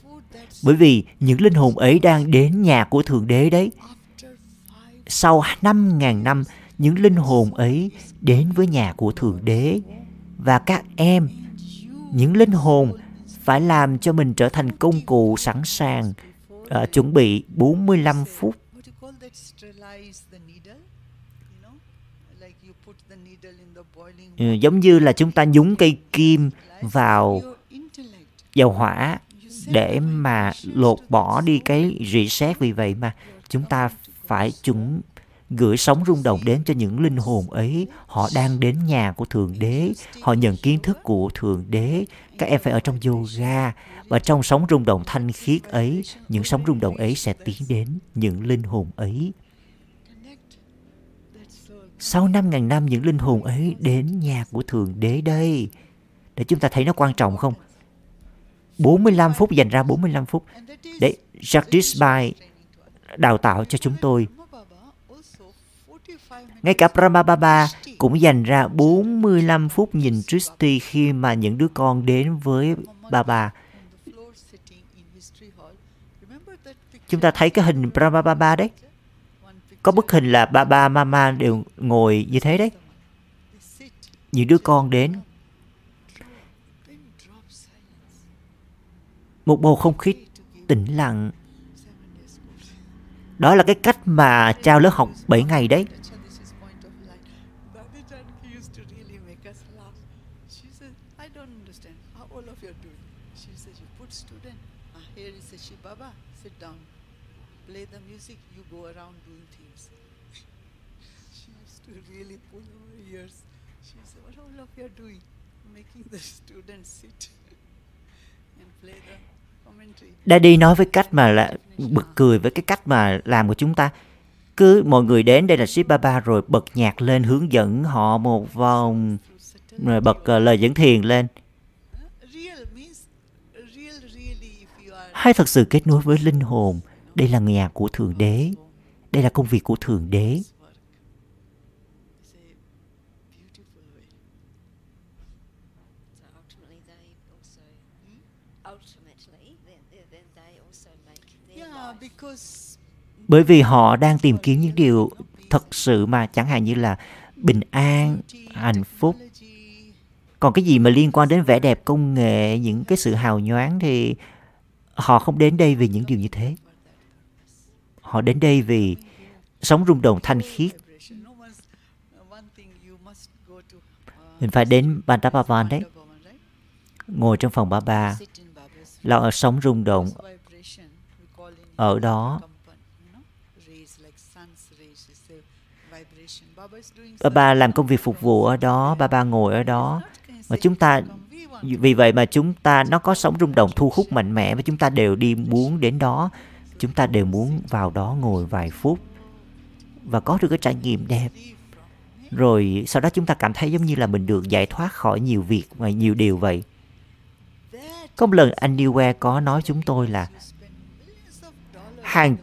bởi vì những linh hồn ấy đang đến nhà của Thượng Đế đấy. Sau 5.000 năm, những linh hồn ấy đến với nhà của Thượng Đế. Và các em, những linh hồn phải làm cho mình trở thành công cụ sẵn sàng, chuẩn bị 45 phút. Giống như là chúng ta nhúng cây kim vào dầu hỏa để mà lột bỏ đi cái rỉ sét. Vì vậy mà chúng ta phải gửi sóng rung động đến cho những linh hồn ấy. Họ đang đến nhà của Thượng Đế, họ nhận kiến thức của Thượng Đế. Các em phải ở trong yoga, và trong sóng rung động thanh khiết ấy, những sóng rung động ấy sẽ tiến đến những linh hồn ấy. Sau 5.000 năm, những linh hồn ấy đến nhà của Thượng Đế đây. Để chúng ta thấy nó quan trọng không? 45 phút, dành ra 45 phút. Đấy, Jagdish Bhai đào tạo cho chúng tôi. Ngay cả Brahma Baba cũng dành ra 45 phút nhìn Tristie khi mà những đứa con đến với Baba. Chúng ta thấy cái hình Brahma Baba đấy. Có bức hình là Baba, Mama đều ngồi như thế đấy. Những đứa con đến. Một bầu không khí tĩnh lặng. Đó là cái cách mà trao lớp học 7 ngày đấy. Dadi nói với cách mà là bật cười với cái cách mà làm của chúng ta. Cứ mọi người đến đây là Shiva Baba rồi bật nhạc lên hướng dẫn họ một vòng, rồi bật lời dẫn thiền lên. Hãy thật sự kết nối với linh hồn. Đây là nhà của Thượng Đế. Đây là công việc của Thượng Đế. Bởi vì họ đang tìm kiếm những điều thật sự mà, chẳng hạn như là bình an, hạnh phúc. Còn cái gì mà liên quan đến vẻ đẹp, công nghệ, những cái sự hào nhoáng thì họ không đến đây vì những điều như thế. Họ đến đây vì sóng rung động thanh khiết. Mình phải đến Bandabavan đấy. Ngồi trong phòng Baba là ở sóng rung động. Ở đó Baba làm công việc phục vụ ở đó, Baba ngồi ở đó. Mà chúng ta, vì vậy mà chúng ta, nó có sóng rung động thu hút mạnh mẽ, và chúng ta đều đi muốn đến đó. Chúng ta đều muốn vào đó ngồi vài phút và có được cái trải nghiệm đẹp. Rồi sau đó chúng ta cảm thấy giống như là mình được giải thoát khỏi nhiều việc và nhiều điều vậy. Có một lần anh Newell có nói chúng tôi là hàng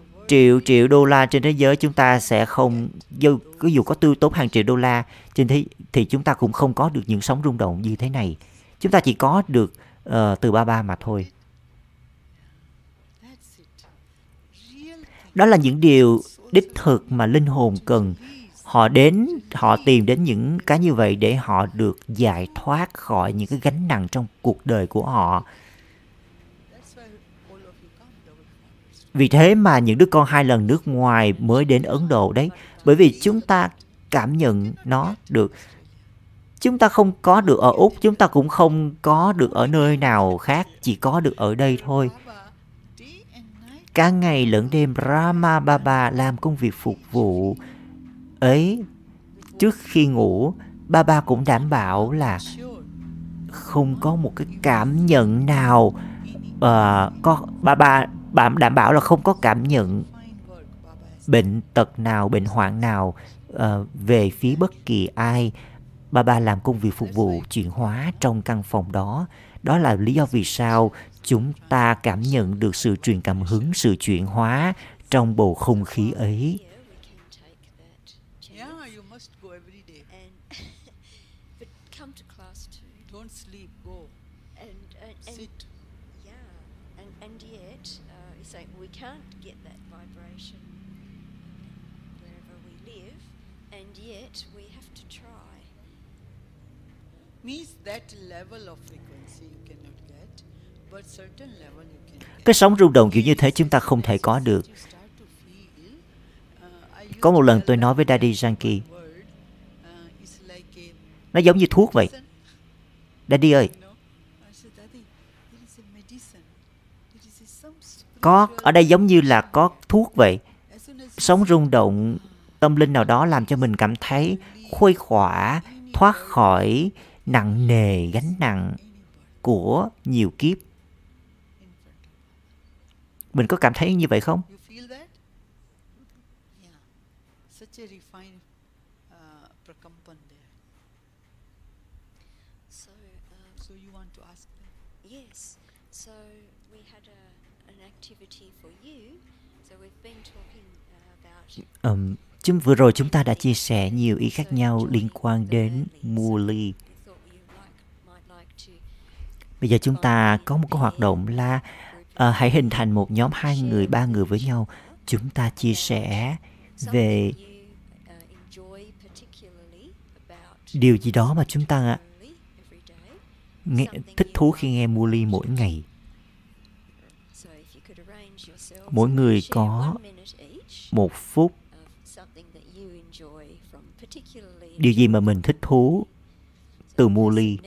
triệu đô la trên thế giới chúng ta sẽ không, dù có tiêu tốn hàng triệu đô la trên thế, thì chúng ta cũng không có được những sóng rung động như thế này. Chúng ta chỉ có được từ Baba mà thôi. Đó là những điều đích thực mà linh hồn cần. Họ đến, họ tìm đến những cái như vậy để họ được giải thoát khỏi những cái gánh nặng trong cuộc đời của họ. Vì thế mà những đứa con 2 lần nước ngoài mới đến Ấn Độ đấy. Bởi vì chúng ta cảm nhận nó được. Chúng ta không có được ở Úc, chúng ta cũng không có được ở nơi nào khác, chỉ có được ở đây thôi. Cả ngày lẫn đêm Brahma Baba làm công việc phục vụ ấy. Trước khi ngủ, Baba cũng đảm bảo là không có một cái cảm nhận nào Baba đảm bảo là không có cảm nhận bệnh tật nào, bệnh hoạn nào về phía bất kỳ ai. Baba làm công việc phục vụ chuyển hóa trong căn phòng đó. Đó là lý do vì sao chúng ta cảm nhận được sự truyền cảm hứng, sự chuyển hóa trong bầu không khí ấy. Cái sóng rung động kiểu như thế chúng ta không thể có được. Có một lần tôi nói với Dadi Janki, nó giống như thuốc vậy. Dadi ơi, có ở đây giống như là có thuốc vậy. Sóng rung động tâm linh nào đó làm cho mình cảm thấy khuây khỏa, thoát khỏi nặng nề gánh nặng của nhiều kiếp. Mình có cảm thấy như vậy không? Vừa rồi chúng ta đã chia sẻ nhiều ý khác nhau liên quan đến Murli. Bây giờ chúng ta có một cái hoạt động là hãy hình thành một nhóm 2 người, 3 người với nhau. Chúng ta chia sẻ về điều gì đó mà chúng ta thích thú khi nghe Murli mỗi ngày. Mỗi người có 1 phút. Điều gì mà mình thích thú từ Murli.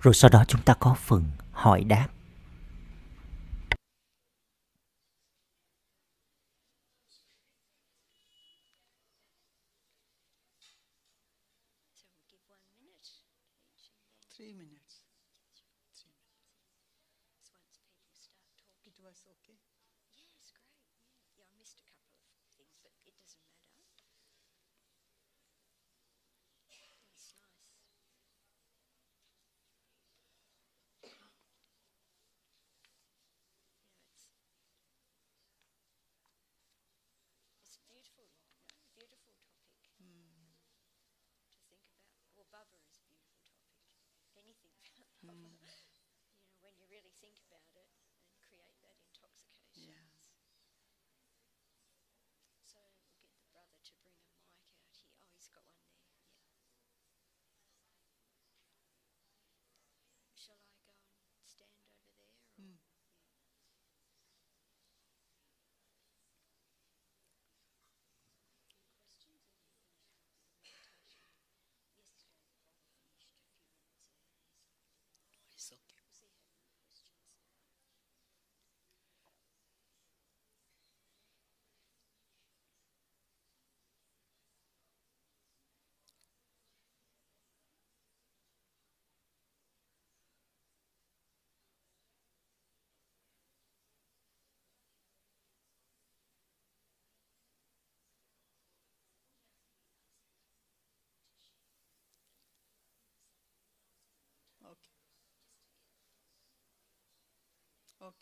Rồi sau đó chúng ta có phần hỏi đáp. Okay.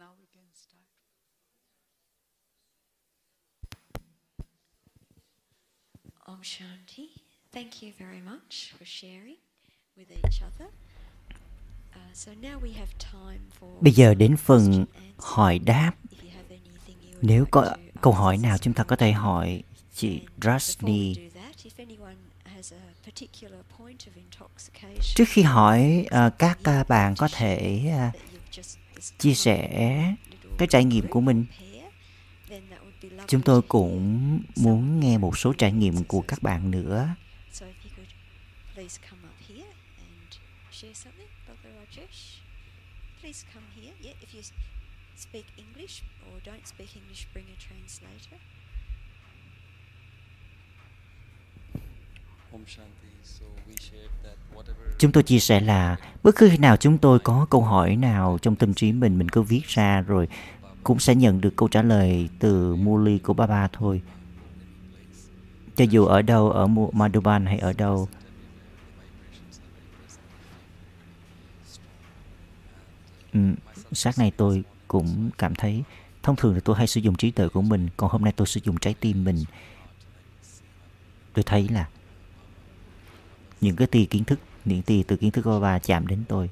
Now we can start. Om Shanti. Thank you very much for sharing with each other. So now we have time for. Bây giờ đến phần hỏi đáp. Nếu có câu hỏi nào chúng ta có thể hỏi chị Rajni. Trước khi hỏi, các bạn có thể chia sẻ cái trải nghiệm của mình. Chúng tôi cũng muốn nghe một số trải nghiệm của các bạn nữa. Chúng tôi chia sẻ là bất cứ khi nào chúng tôi có câu hỏi nào trong tâm trí mình cứ viết ra rồi cũng sẽ nhận được câu trả lời từ Murli của Baba thôi. Cho dù ở đâu, ở Madhuban hay ở đâu. Sáng nay tôi cũng cảm thấy, thông thường là tôi hay sử dụng trí tuệ của mình, còn hôm nay tôi sử dụng trái tim mình. Tôi thấy là những cái tia kiến thức, những tia từ kiến thức của Baba chạm đến tôi.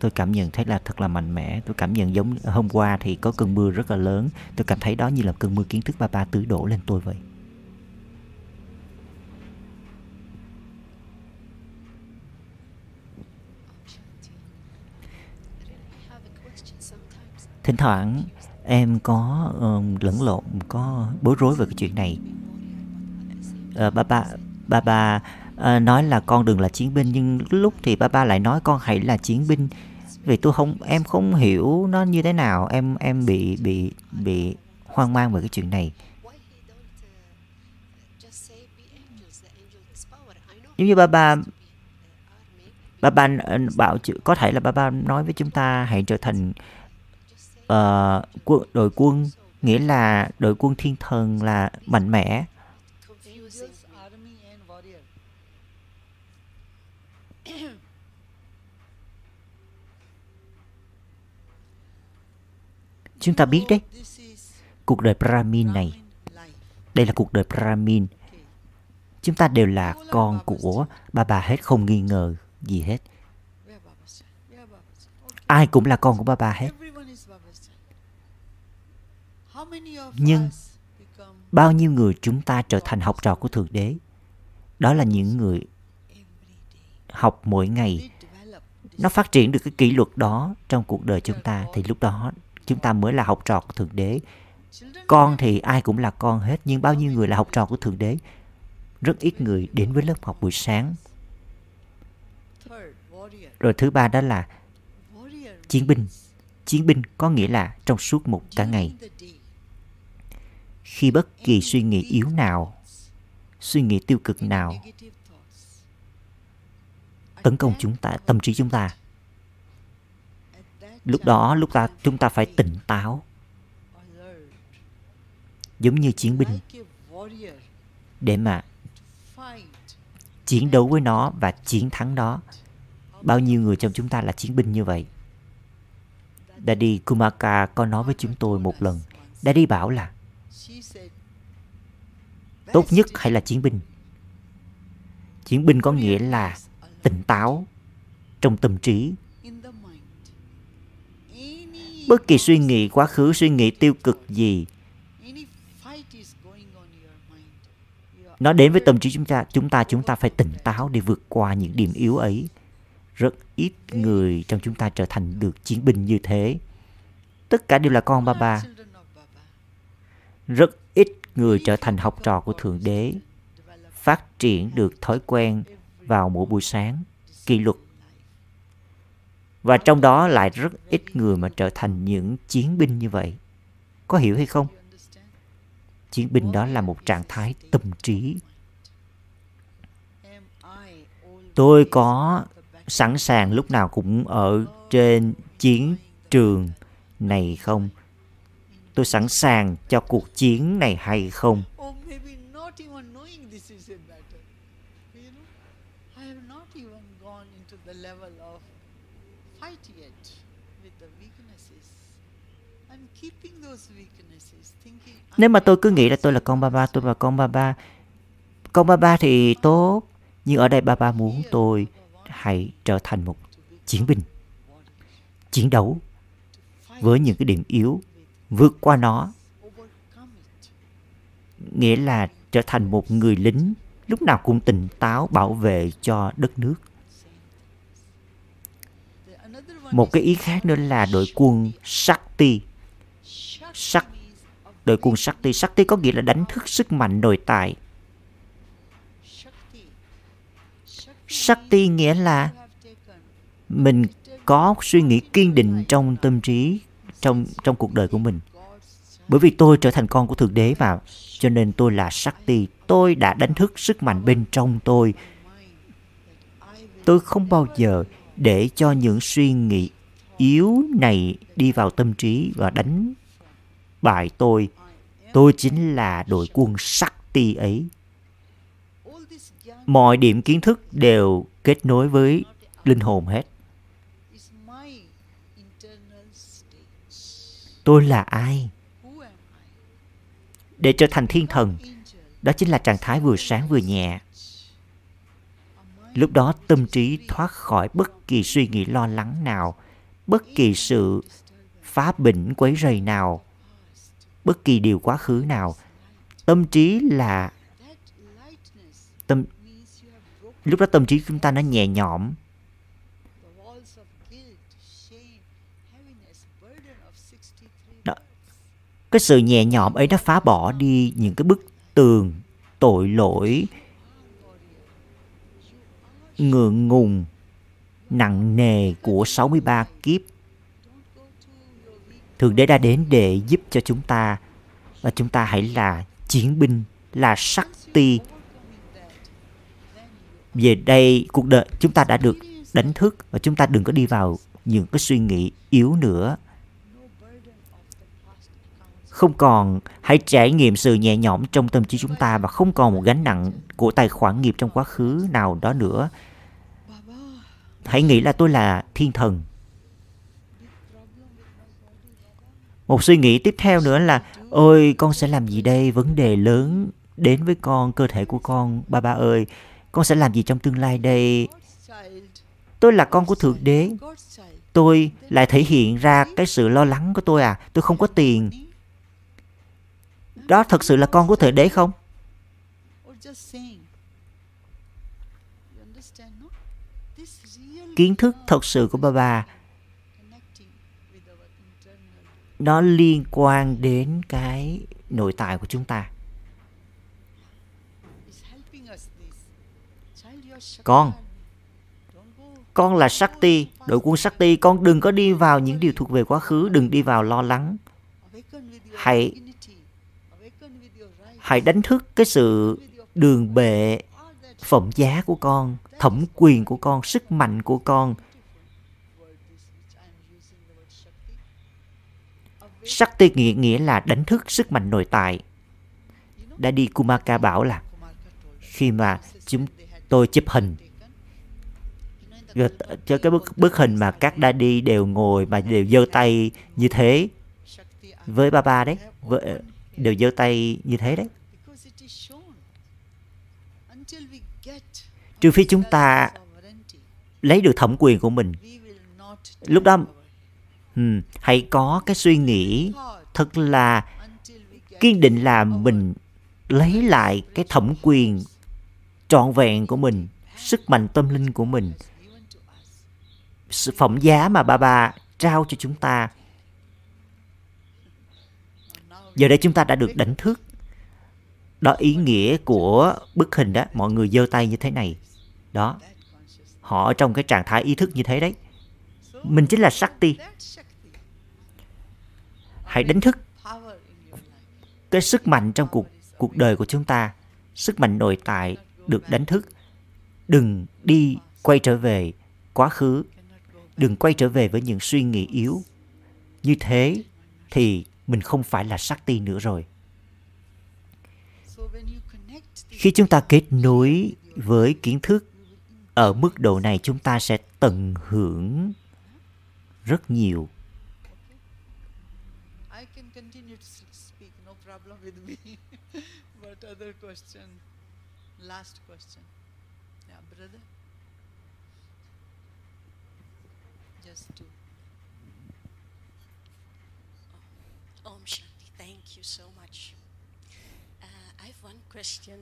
Tôi cảm nhận thấy là thật là mạnh mẽ. Tôi cảm nhận giống hôm qua thì có cơn mưa rất là lớn. Tôi cảm thấy đó như là cơn mưa kiến thức Baba tưới đổ lên tôi vậy. Thỉnh thoảng em có lẫn lộn, có bối rối về cái chuyện này. Baba nói là con đừng là chiến binh, nhưng lúc thì Baba lại nói con hãy là chiến binh. Vì em không hiểu nó như thế nào, em bị hoang mang về cái chuyện này. Giống như Baba bảo có thể là Baba nói với chúng ta hãy trở thành đội quân, nghĩa là đội quân thiên thần là mạnh mẽ. Chúng ta biết đấy, cuộc đời Brahmin này, đây là cuộc đời Brahmin. Chúng ta đều là con của Baba hết, không nghi ngờ gì hết. Ai cũng là con của Baba hết. Nhưng bao nhiêu người chúng ta trở thành học trò của Thượng Đế? Đó là những người học mỗi ngày. Nó phát triển được cái kỷ luật đó trong cuộc đời chúng ta, thì lúc đó chúng ta mới là học trò của Thượng Đế. Con thì ai cũng là con hết, nhưng bao nhiêu người là học trò của Thượng Đế. Rất ít người đến với lớp học buổi sáng. Rồi thứ ba đó là chiến binh. Chiến binh có nghĩa là trong suốt một cả ngày. Khi bất kỳ suy nghĩ yếu nào, suy nghĩ tiêu cực nào tấn công chúng ta, tâm trí chúng ta, lúc đó chúng ta phải tỉnh táo, giống như chiến binh, để mà chiến đấu với nó và chiến thắng nó. Bao nhiêu người trong chúng ta là chiến binh như vậy? Dadi Kumarka có nói với chúng tôi một lần. Dadi bảo là tốt nhất hãy là chiến binh. Chiến binh có nghĩa là tỉnh táo trong tâm trí. Bất kỳ suy nghĩ quá khứ, suy nghĩ tiêu cực gì, nó đến với tâm trí chúng ta phải tỉnh táo để vượt qua những điểm yếu ấy. Rất ít người trong chúng ta trở thành được chiến binh như thế. Tất cả đều là con Baba. Rất ít người trở thành học trò của Thượng Đế, phát triển được thói quen vào mỗi buổi sáng, kỷ luật. Và trong đó lại rất ít người mà trở thành những chiến binh như vậy. Có hiểu hay không? Chiến binh đó là một trạng thái tâm trí. Tôi có sẵn sàng lúc nào cũng ở trên chiến trường này không? Tôi sẵn sàng cho cuộc chiến này hay không? Nếu mà tôi cứ nghĩ là tôi là con Baba, tôi là con Baba, con Baba thì tốt, nhưng ở đây Baba muốn tôi hãy trở thành một chiến binh, chiến đấu với những cái điểm yếu, vượt qua nó, nghĩa là trở thành một người lính lúc nào cũng tỉnh táo bảo vệ cho đất nước. Một cái ý khác nữa là đội quân Shakti. Đội quân Shakti. Shakti có nghĩa là đánh thức sức mạnh nội tại. Shakti nghĩa là mình có suy nghĩ kiên định trong tâm trí, trong cuộc đời của mình. Bởi vì tôi trở thành con của Thượng Đế mà, cho nên tôi là Shakti. Tôi đã đánh thức sức mạnh bên trong tôi. Tôi không bao giờ để cho những suy nghĩ yếu này đi vào tâm trí và đánh bại tôi. Tôi chính là đội quân Shakti ấy. Mọi điểm kiến thức đều kết nối với linh hồn hết. Tôi là ai? Để trở thành thiên thần, đó chính là trạng thái vừa sáng vừa nhẹ. Lúc đó tâm trí thoát khỏi bất kỳ suy nghĩ lo lắng nào, bất kỳ sự phá bỉnh quấy rầy nào, bất kỳ điều quá khứ nào. Tâm trí là lúc đó tâm trí chúng ta nó nhẹ nhõm. Đó. Cái sự nhẹ nhõm ấy nó phá bỏ đi những cái bức tường tội lỗi, ngượng ngùng, nặng nề của 63 kiếp. Thượng Đế đã đến để giúp cho chúng ta, và chúng ta hãy là chiến binh, là Shakti. Về đây cuộc đời chúng ta đã được đánh thức, và chúng ta đừng có đi vào những cái suy nghĩ yếu nữa. Không còn, hãy trải nghiệm sự nhẹ nhõm trong tâm trí chúng ta, và không còn một gánh nặng của tài khoản nghiệp trong quá khứ nào đó nữa. Hãy nghĩ là tôi là thiên thần. Một suy nghĩ tiếp theo nữa là ôi con sẽ làm gì đây, vấn đề lớn đến với con, cơ thể của con, Baba ơi. Con sẽ làm gì trong tương lai đây? Tôi là con của Thượng Đế. Tôi lại thể hiện ra cái sự lo lắng của tôi à? Tôi không có tiền. Đó thật sự là con của Thượng Đế không? Kiến thức thật sự của Baba nó liên quan đến cái nội tại của chúng ta. Con là Shakti, đội quân Shakti, con đừng có đi vào những điều thuộc về quá khứ, đừng đi vào lo lắng. Hãy đánh thức cái sự đường bệ, phẩm giá của con, thẩm quyền của con, sức mạnh của con. Shakti nghĩa là đánh thức sức mạnh nội tại. Dadi Kumarka bảo là khi mà chúng tôi chụp hình, cho cái bức hình mà các Dadi đều ngồi mà đều giơ tay như thế với Baba đấy, đều giơ tay như thế đấy. Trừ phi chúng ta lấy được thẩm quyền của mình, lúc đó hãy có cái suy nghĩ thật là kiên định là mình lấy lại cái thẩm quyền trọn vẹn của mình, sức mạnh tâm linh của mình, sự phẩm giá mà Baba trao cho chúng ta. Giờ đây chúng ta đã được đánh thức. Đó ý nghĩa của bức hình đó, mọi người giơ tay như thế này. Đó, họ ở trong cái trạng thái ý thức như thế đấy. Mình chính là Shakti. Hãy đánh thức cái sức mạnh trong cuộc đời của chúng ta. Sức mạnh nội tại được đánh thức. Đừng đi quay trở về quá khứ. Đừng quay trở về với những suy nghĩ yếu. Như thế thì mình không phải là Shakti nữa rồi. Khi chúng ta kết nối với kiến thức ở mức độ này, chúng ta sẽ tận hưởng rất nhiều. Om Shanti, thank you so much. I have one question.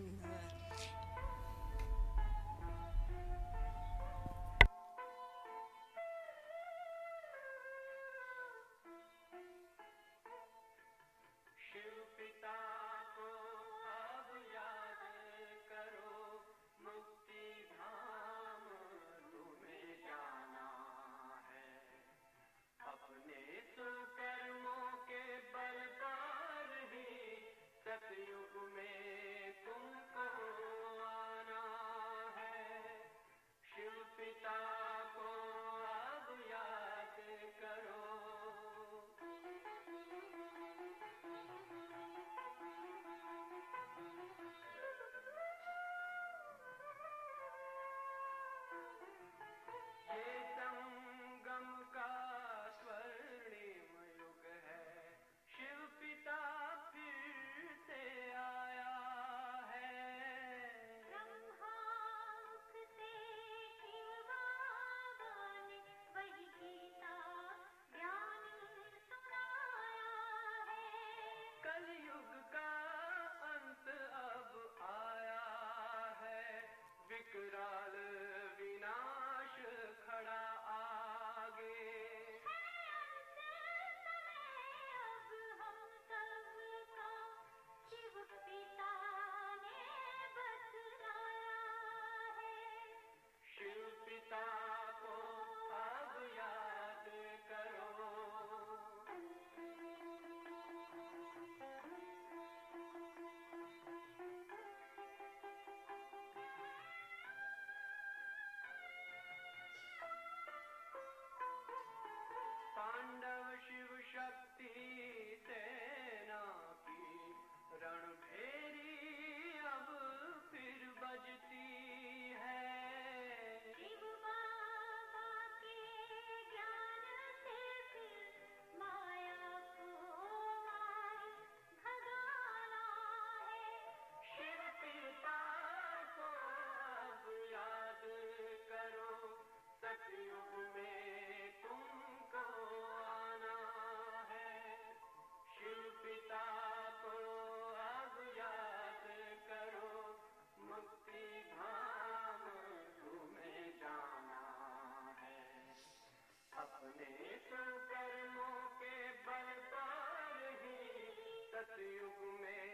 सतयुग में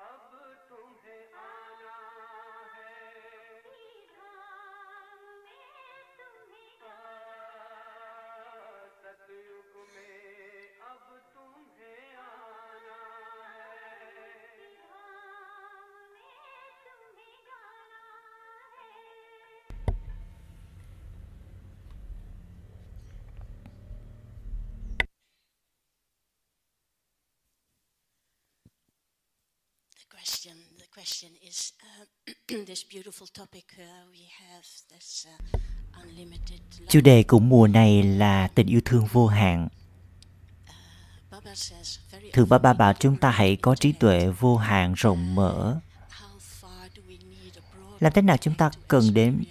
अब तुम्हें आना है, धाम में तुम्हें आना। सतयुग में अब तुम्हें आना है, धाम में तुम्हें गाना है। The question is this beautiful topic we have that's unlimited love. Chủ đề của mùa này là tình yêu thương vô hạn. Thượng Baba bảo chúng ta hãy có trí tuệ vô hạn rộng mở. Làm thế nào chúng ta cần đến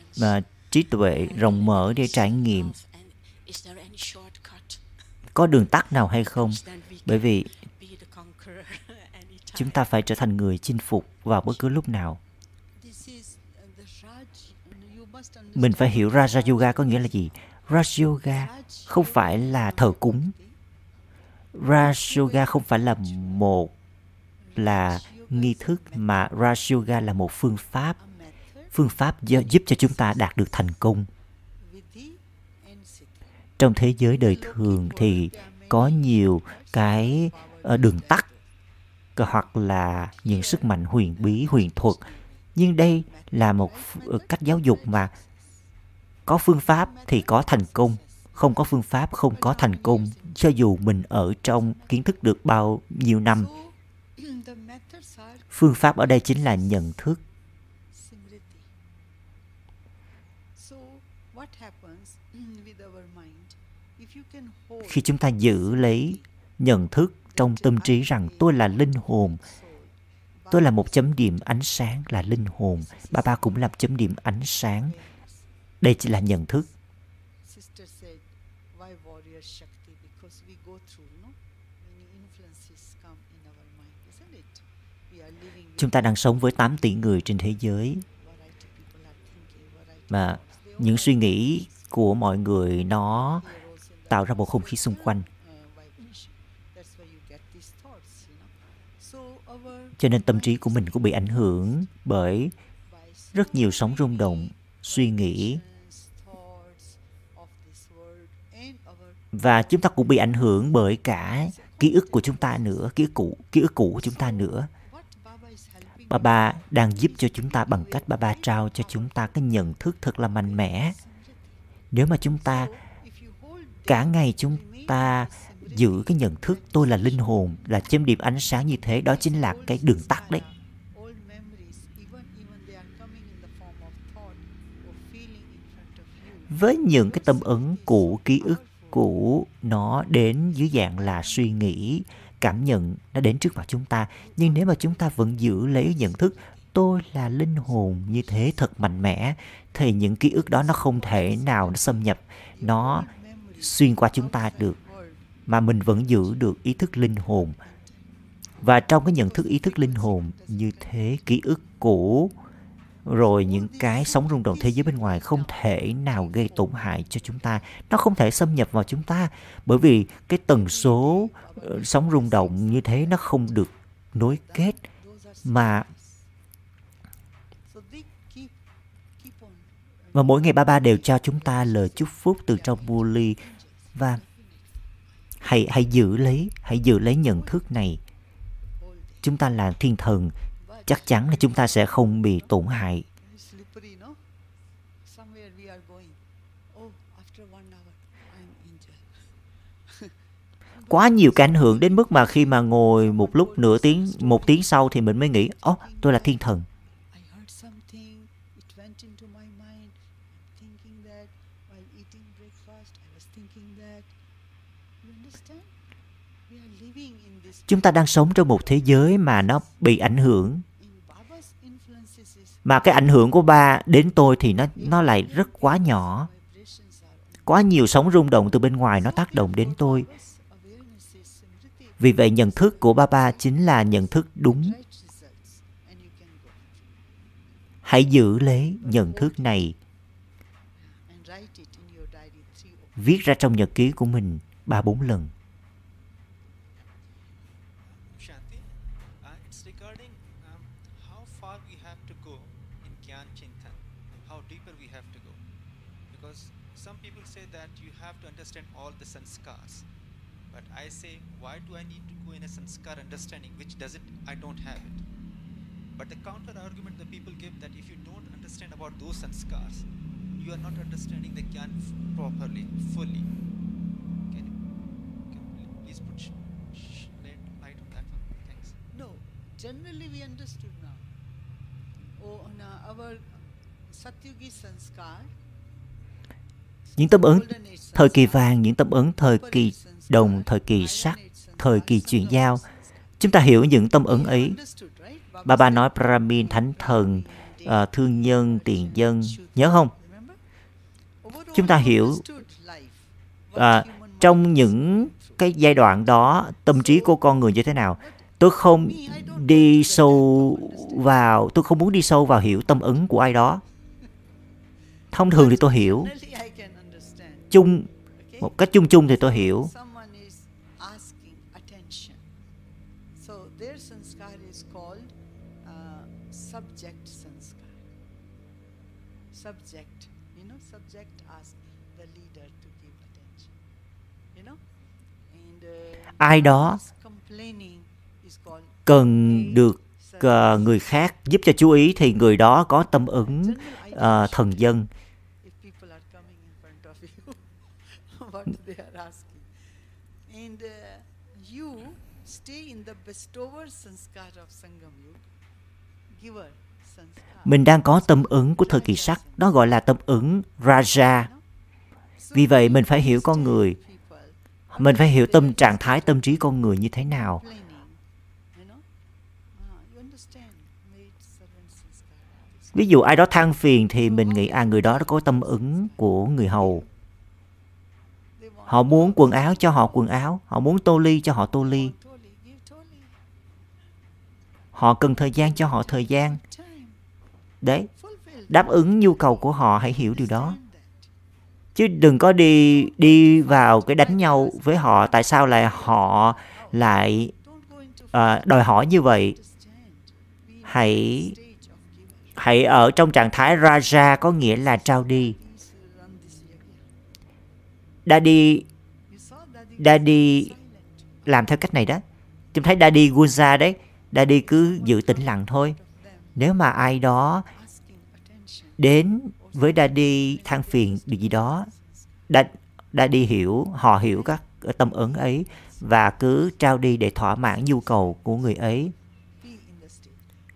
trí tuệ rộng mở để trải nghiệm? Có đường tắt nào hay không? Bởi vì chúng ta phải trở thành người chinh phục vào bất cứ lúc nào. Mình phải hiểu Raja Yoga có nghĩa là gì. Raja Yoga không phải là thờ cúng. Raja Yoga không phải là một là nghi thức, mà Raja Yoga là một phương pháp. Phương pháp giúp cho chúng ta đạt được thành công. Trong thế giới đời thường thì có nhiều cái đường tắt, hoặc là những sức mạnh huyền bí, huyền thuật. Nhưng đây là một cách giáo dục mà có phương pháp thì có thành công, không có phương pháp không có thành công, cho dù mình ở trong kiến thức được bao nhiêu năm. Phương pháp ở đây chính là nhận thức. Khi chúng ta giữ lấy nhận thức trong tâm trí rằng tôi là linh hồn, tôi là một chấm điểm ánh sáng, là linh hồn. Baba cũng là chấm điểm ánh sáng. Đây chỉ là nhận thức. Chúng ta đang sống với 8 tỷ người trên thế giới, mà những suy nghĩ của mọi người nó tạo ra một không khí xung quanh. Cho nên tâm trí của mình cũng bị ảnh hưởng bởi rất nhiều sóng rung động, suy nghĩ. Và chúng ta cũng bị ảnh hưởng bởi cả ký ức của chúng ta nữa, ký ức cũ của chúng ta nữa. Baba đang giúp cho chúng ta bằng cách Baba trao cho chúng ta cái nhận thức thật là mạnh mẽ. Nếu mà chúng ta, cả ngày chúng ta giữ cái nhận thức tôi là linh hồn, là chấm điểm ánh sáng như thế, đó chính là cái đường tắt đấy. Với những cái tâm ấn cũ, ký ức cũ, nó đến dưới dạng là suy nghĩ, cảm nhận, nó đến trước mặt chúng ta. Nhưng nếu mà chúng ta vẫn giữ lấy nhận thức tôi là linh hồn như thế thật mạnh mẽ, thì những ký ức đó nó không thể nào nó xâm nhập, nó xuyên qua chúng ta được, mà mình vẫn giữ được ý thức linh hồn. Và trong cái nhận thức ý thức linh hồn như thế, ký ức cũ rồi những cái sóng rung động thế giới bên ngoài không thể nào gây tổn hại cho chúng ta. Nó không thể xâm nhập vào chúng ta, bởi vì cái tần số sóng rung động như thế nó không được nối kết. Mà mỗi ngày Baba đều cho chúng ta lời chúc phúc từ trong Murli. Và hãy giữ lấy nhận thức này. Chúng ta là thiên thần, chắc chắn là chúng ta sẽ không bị tổn hại. Quá nhiều cái ảnh hưởng đến mức mà khi mà ngồi một lúc nửa tiếng, một tiếng sau thì mình mới nghĩ, tôi là thiên thần. Chúng ta đang sống trong một thế giới mà nó bị ảnh hưởng. Mà cái ảnh hưởng của ba đến tôi thì nó lại rất quá nhỏ. Quá nhiều sóng rung động từ bên ngoài nó tác động đến tôi. Vì vậy nhận thức của Baba chính là nhận thức đúng. Hãy giữ lấy nhận thức này. Viết ra trong nhật ký của mình 3-4 lần. that you have to understand all the sanskars. But I say, why do I need to go in a sanskar understanding which doesn't, I don't have it. But the counter argument the people give that if you don't understand about those sanskars, you are not understanding the Gyan properly, fully. Can you please put light on that one? Thanks. No, generally we understood now. Our Satyugi sanskar, những tâm ấn thời kỳ vàng, những tâm ấn thời kỳ đồng, thời kỳ sắc, thời kỳ chuyển giao. Chúng ta hiểu những tâm ấn ấy. Baba nói Brahmin, thánh thần, thương nhân, tiền dân. Nhớ không? Chúng ta hiểu trong những cái giai đoạn đó tâm trí của con người như thế nào. Tôi không đi sâu vào, tôi không muốn đi sâu vào hiểu tâm ấn của ai đó. Thông thường thì tôi hiểu. Chung, một cách chung chung thì tôi hiểu. Ai đó cần được người khác giúp cho chú ý thì người đó có tâm ứng thần dân. Mình đang có tâm ứng của thời kỳ sắc, đó gọi là tâm ứng Raja. Vì vậy mình phải hiểu con người, mình phải hiểu tâm trạng thái, tâm trí con người như thế nào. Ví dụ ai đó than phiền thì mình nghĩ người đó có tâm ứng của người hầu. Họ muốn quần áo cho họ quần áo, họ muốn tô ly cho họ tô ly. Họ cần thời gian cho họ thời gian. Đấy, đáp ứng nhu cầu của họ, hãy hiểu điều đó. Chứ đừng có đi vào cái đánh nhau với họ. Tại sao lại họ lại đòi hỏi như vậy? Hãy ở trong trạng thái Raja, có nghĩa là trao đi. Dadi làm theo cách này đó. Chúng thấy Dadi Gunsa đấy. Dadi cứ giữ tĩnh lặng thôi. Nếu mà ai đó đến với Dadi than phiền điều gì đó, Dadi hiểu, họ hiểu các tâm ấn ấy và cứ trao đi để thỏa mãn nhu cầu của người ấy.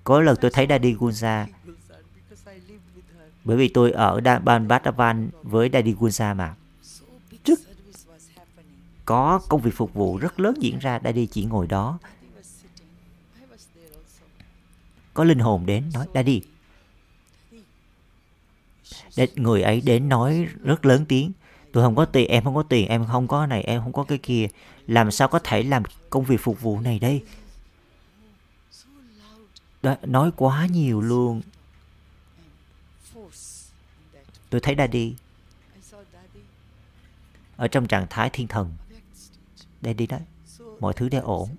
Có lần tôi thấy Dadi Gunsa, bởi vì tôi ở Bandabavan với Dadi Gunsa mà. Trước có công việc phục vụ rất lớn diễn ra, Dadi chỉ ngồi đó. Có linh hồn đến nói, Dadi. Người ấy đến nói rất lớn tiếng, tôi không có tiền, em không có tiền, em không có này, em không có cái kia. Làm sao có thể làm công việc phục vụ này đây? Nói quá nhiều luôn. Tôi thấy Dadi ở trong trạng thái thiên thần. Dadi đó, mọi thứ đều ổn.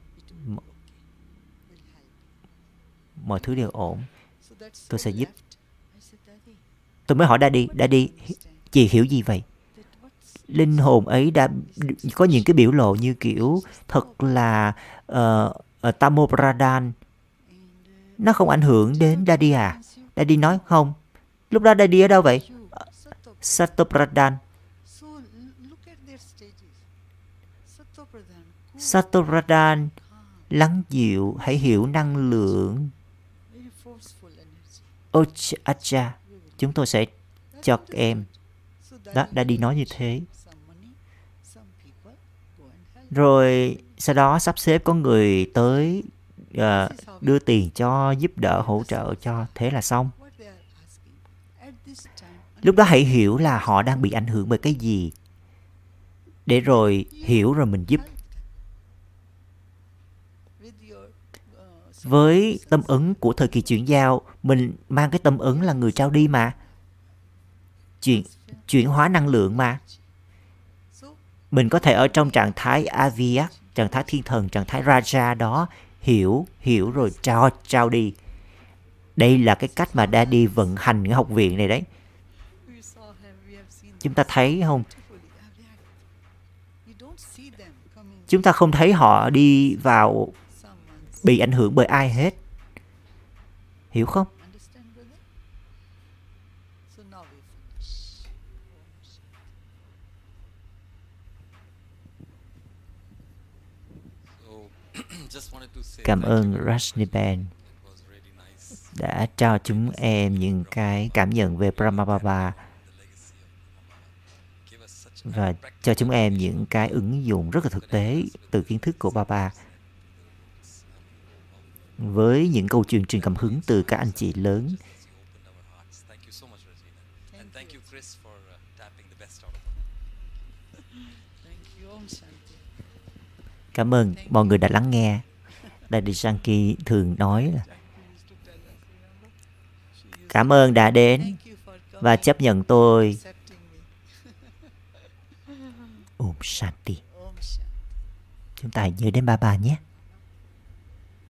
Mọi thứ đều ổn, tôi sẽ giúp. Tôi mới hỏi Dadi, chị hiểu gì vậy? Linh hồn ấy đã có những cái biểu lộ như kiểu thật là Tamopradan. Nó không ảnh hưởng đến Dadi à? Dadi nói không. Lúc đó Dadi ở đâu vậy? Satopradan. Satopradan lắng dịu, hãy hiểu năng lượng. Ocha, chúng tôi sẽ cho các em. Đó, Dadi nói như thế. Rồi sau đó sắp xếp có người tới đưa tiền cho, giúp đỡ, hỗ trợ cho. Thế là xong. Lúc đó hãy hiểu là họ đang bị ảnh hưởng bởi cái gì. Để rồi hiểu rồi mình giúp. Với tâm ứng của thời kỳ chuyển giao, mình mang cái tâm ứng là người trao đi mà. Chuyển hóa năng lượng mà. Mình có thể ở trong trạng thái Avia, trạng thái thiên thần, trạng thái Raja đó. Hiểu rồi trao đi. Đây là cái cách mà Dadi vận hành cái học viện này đấy. Chúng ta thấy không? Chúng ta không thấy họ đi vào bị ảnh hưởng bởi ai hết. Hiểu không? Cảm ơn Rajni Ben đã cho chúng em những cái cảm nhận về Brahma Baba và cho chúng em những cái ứng dụng rất là thực tế từ kiến thức của Baba với những câu chuyện truyền cảm hứng từ các anh chị lớn. Cảm ơn mọi người đã lắng nghe. Dadi Janki thường nói là cảm ơn đã đến và chấp nhận tôi. Om Shanti. Chúng ta nhớ đến Baba nhé.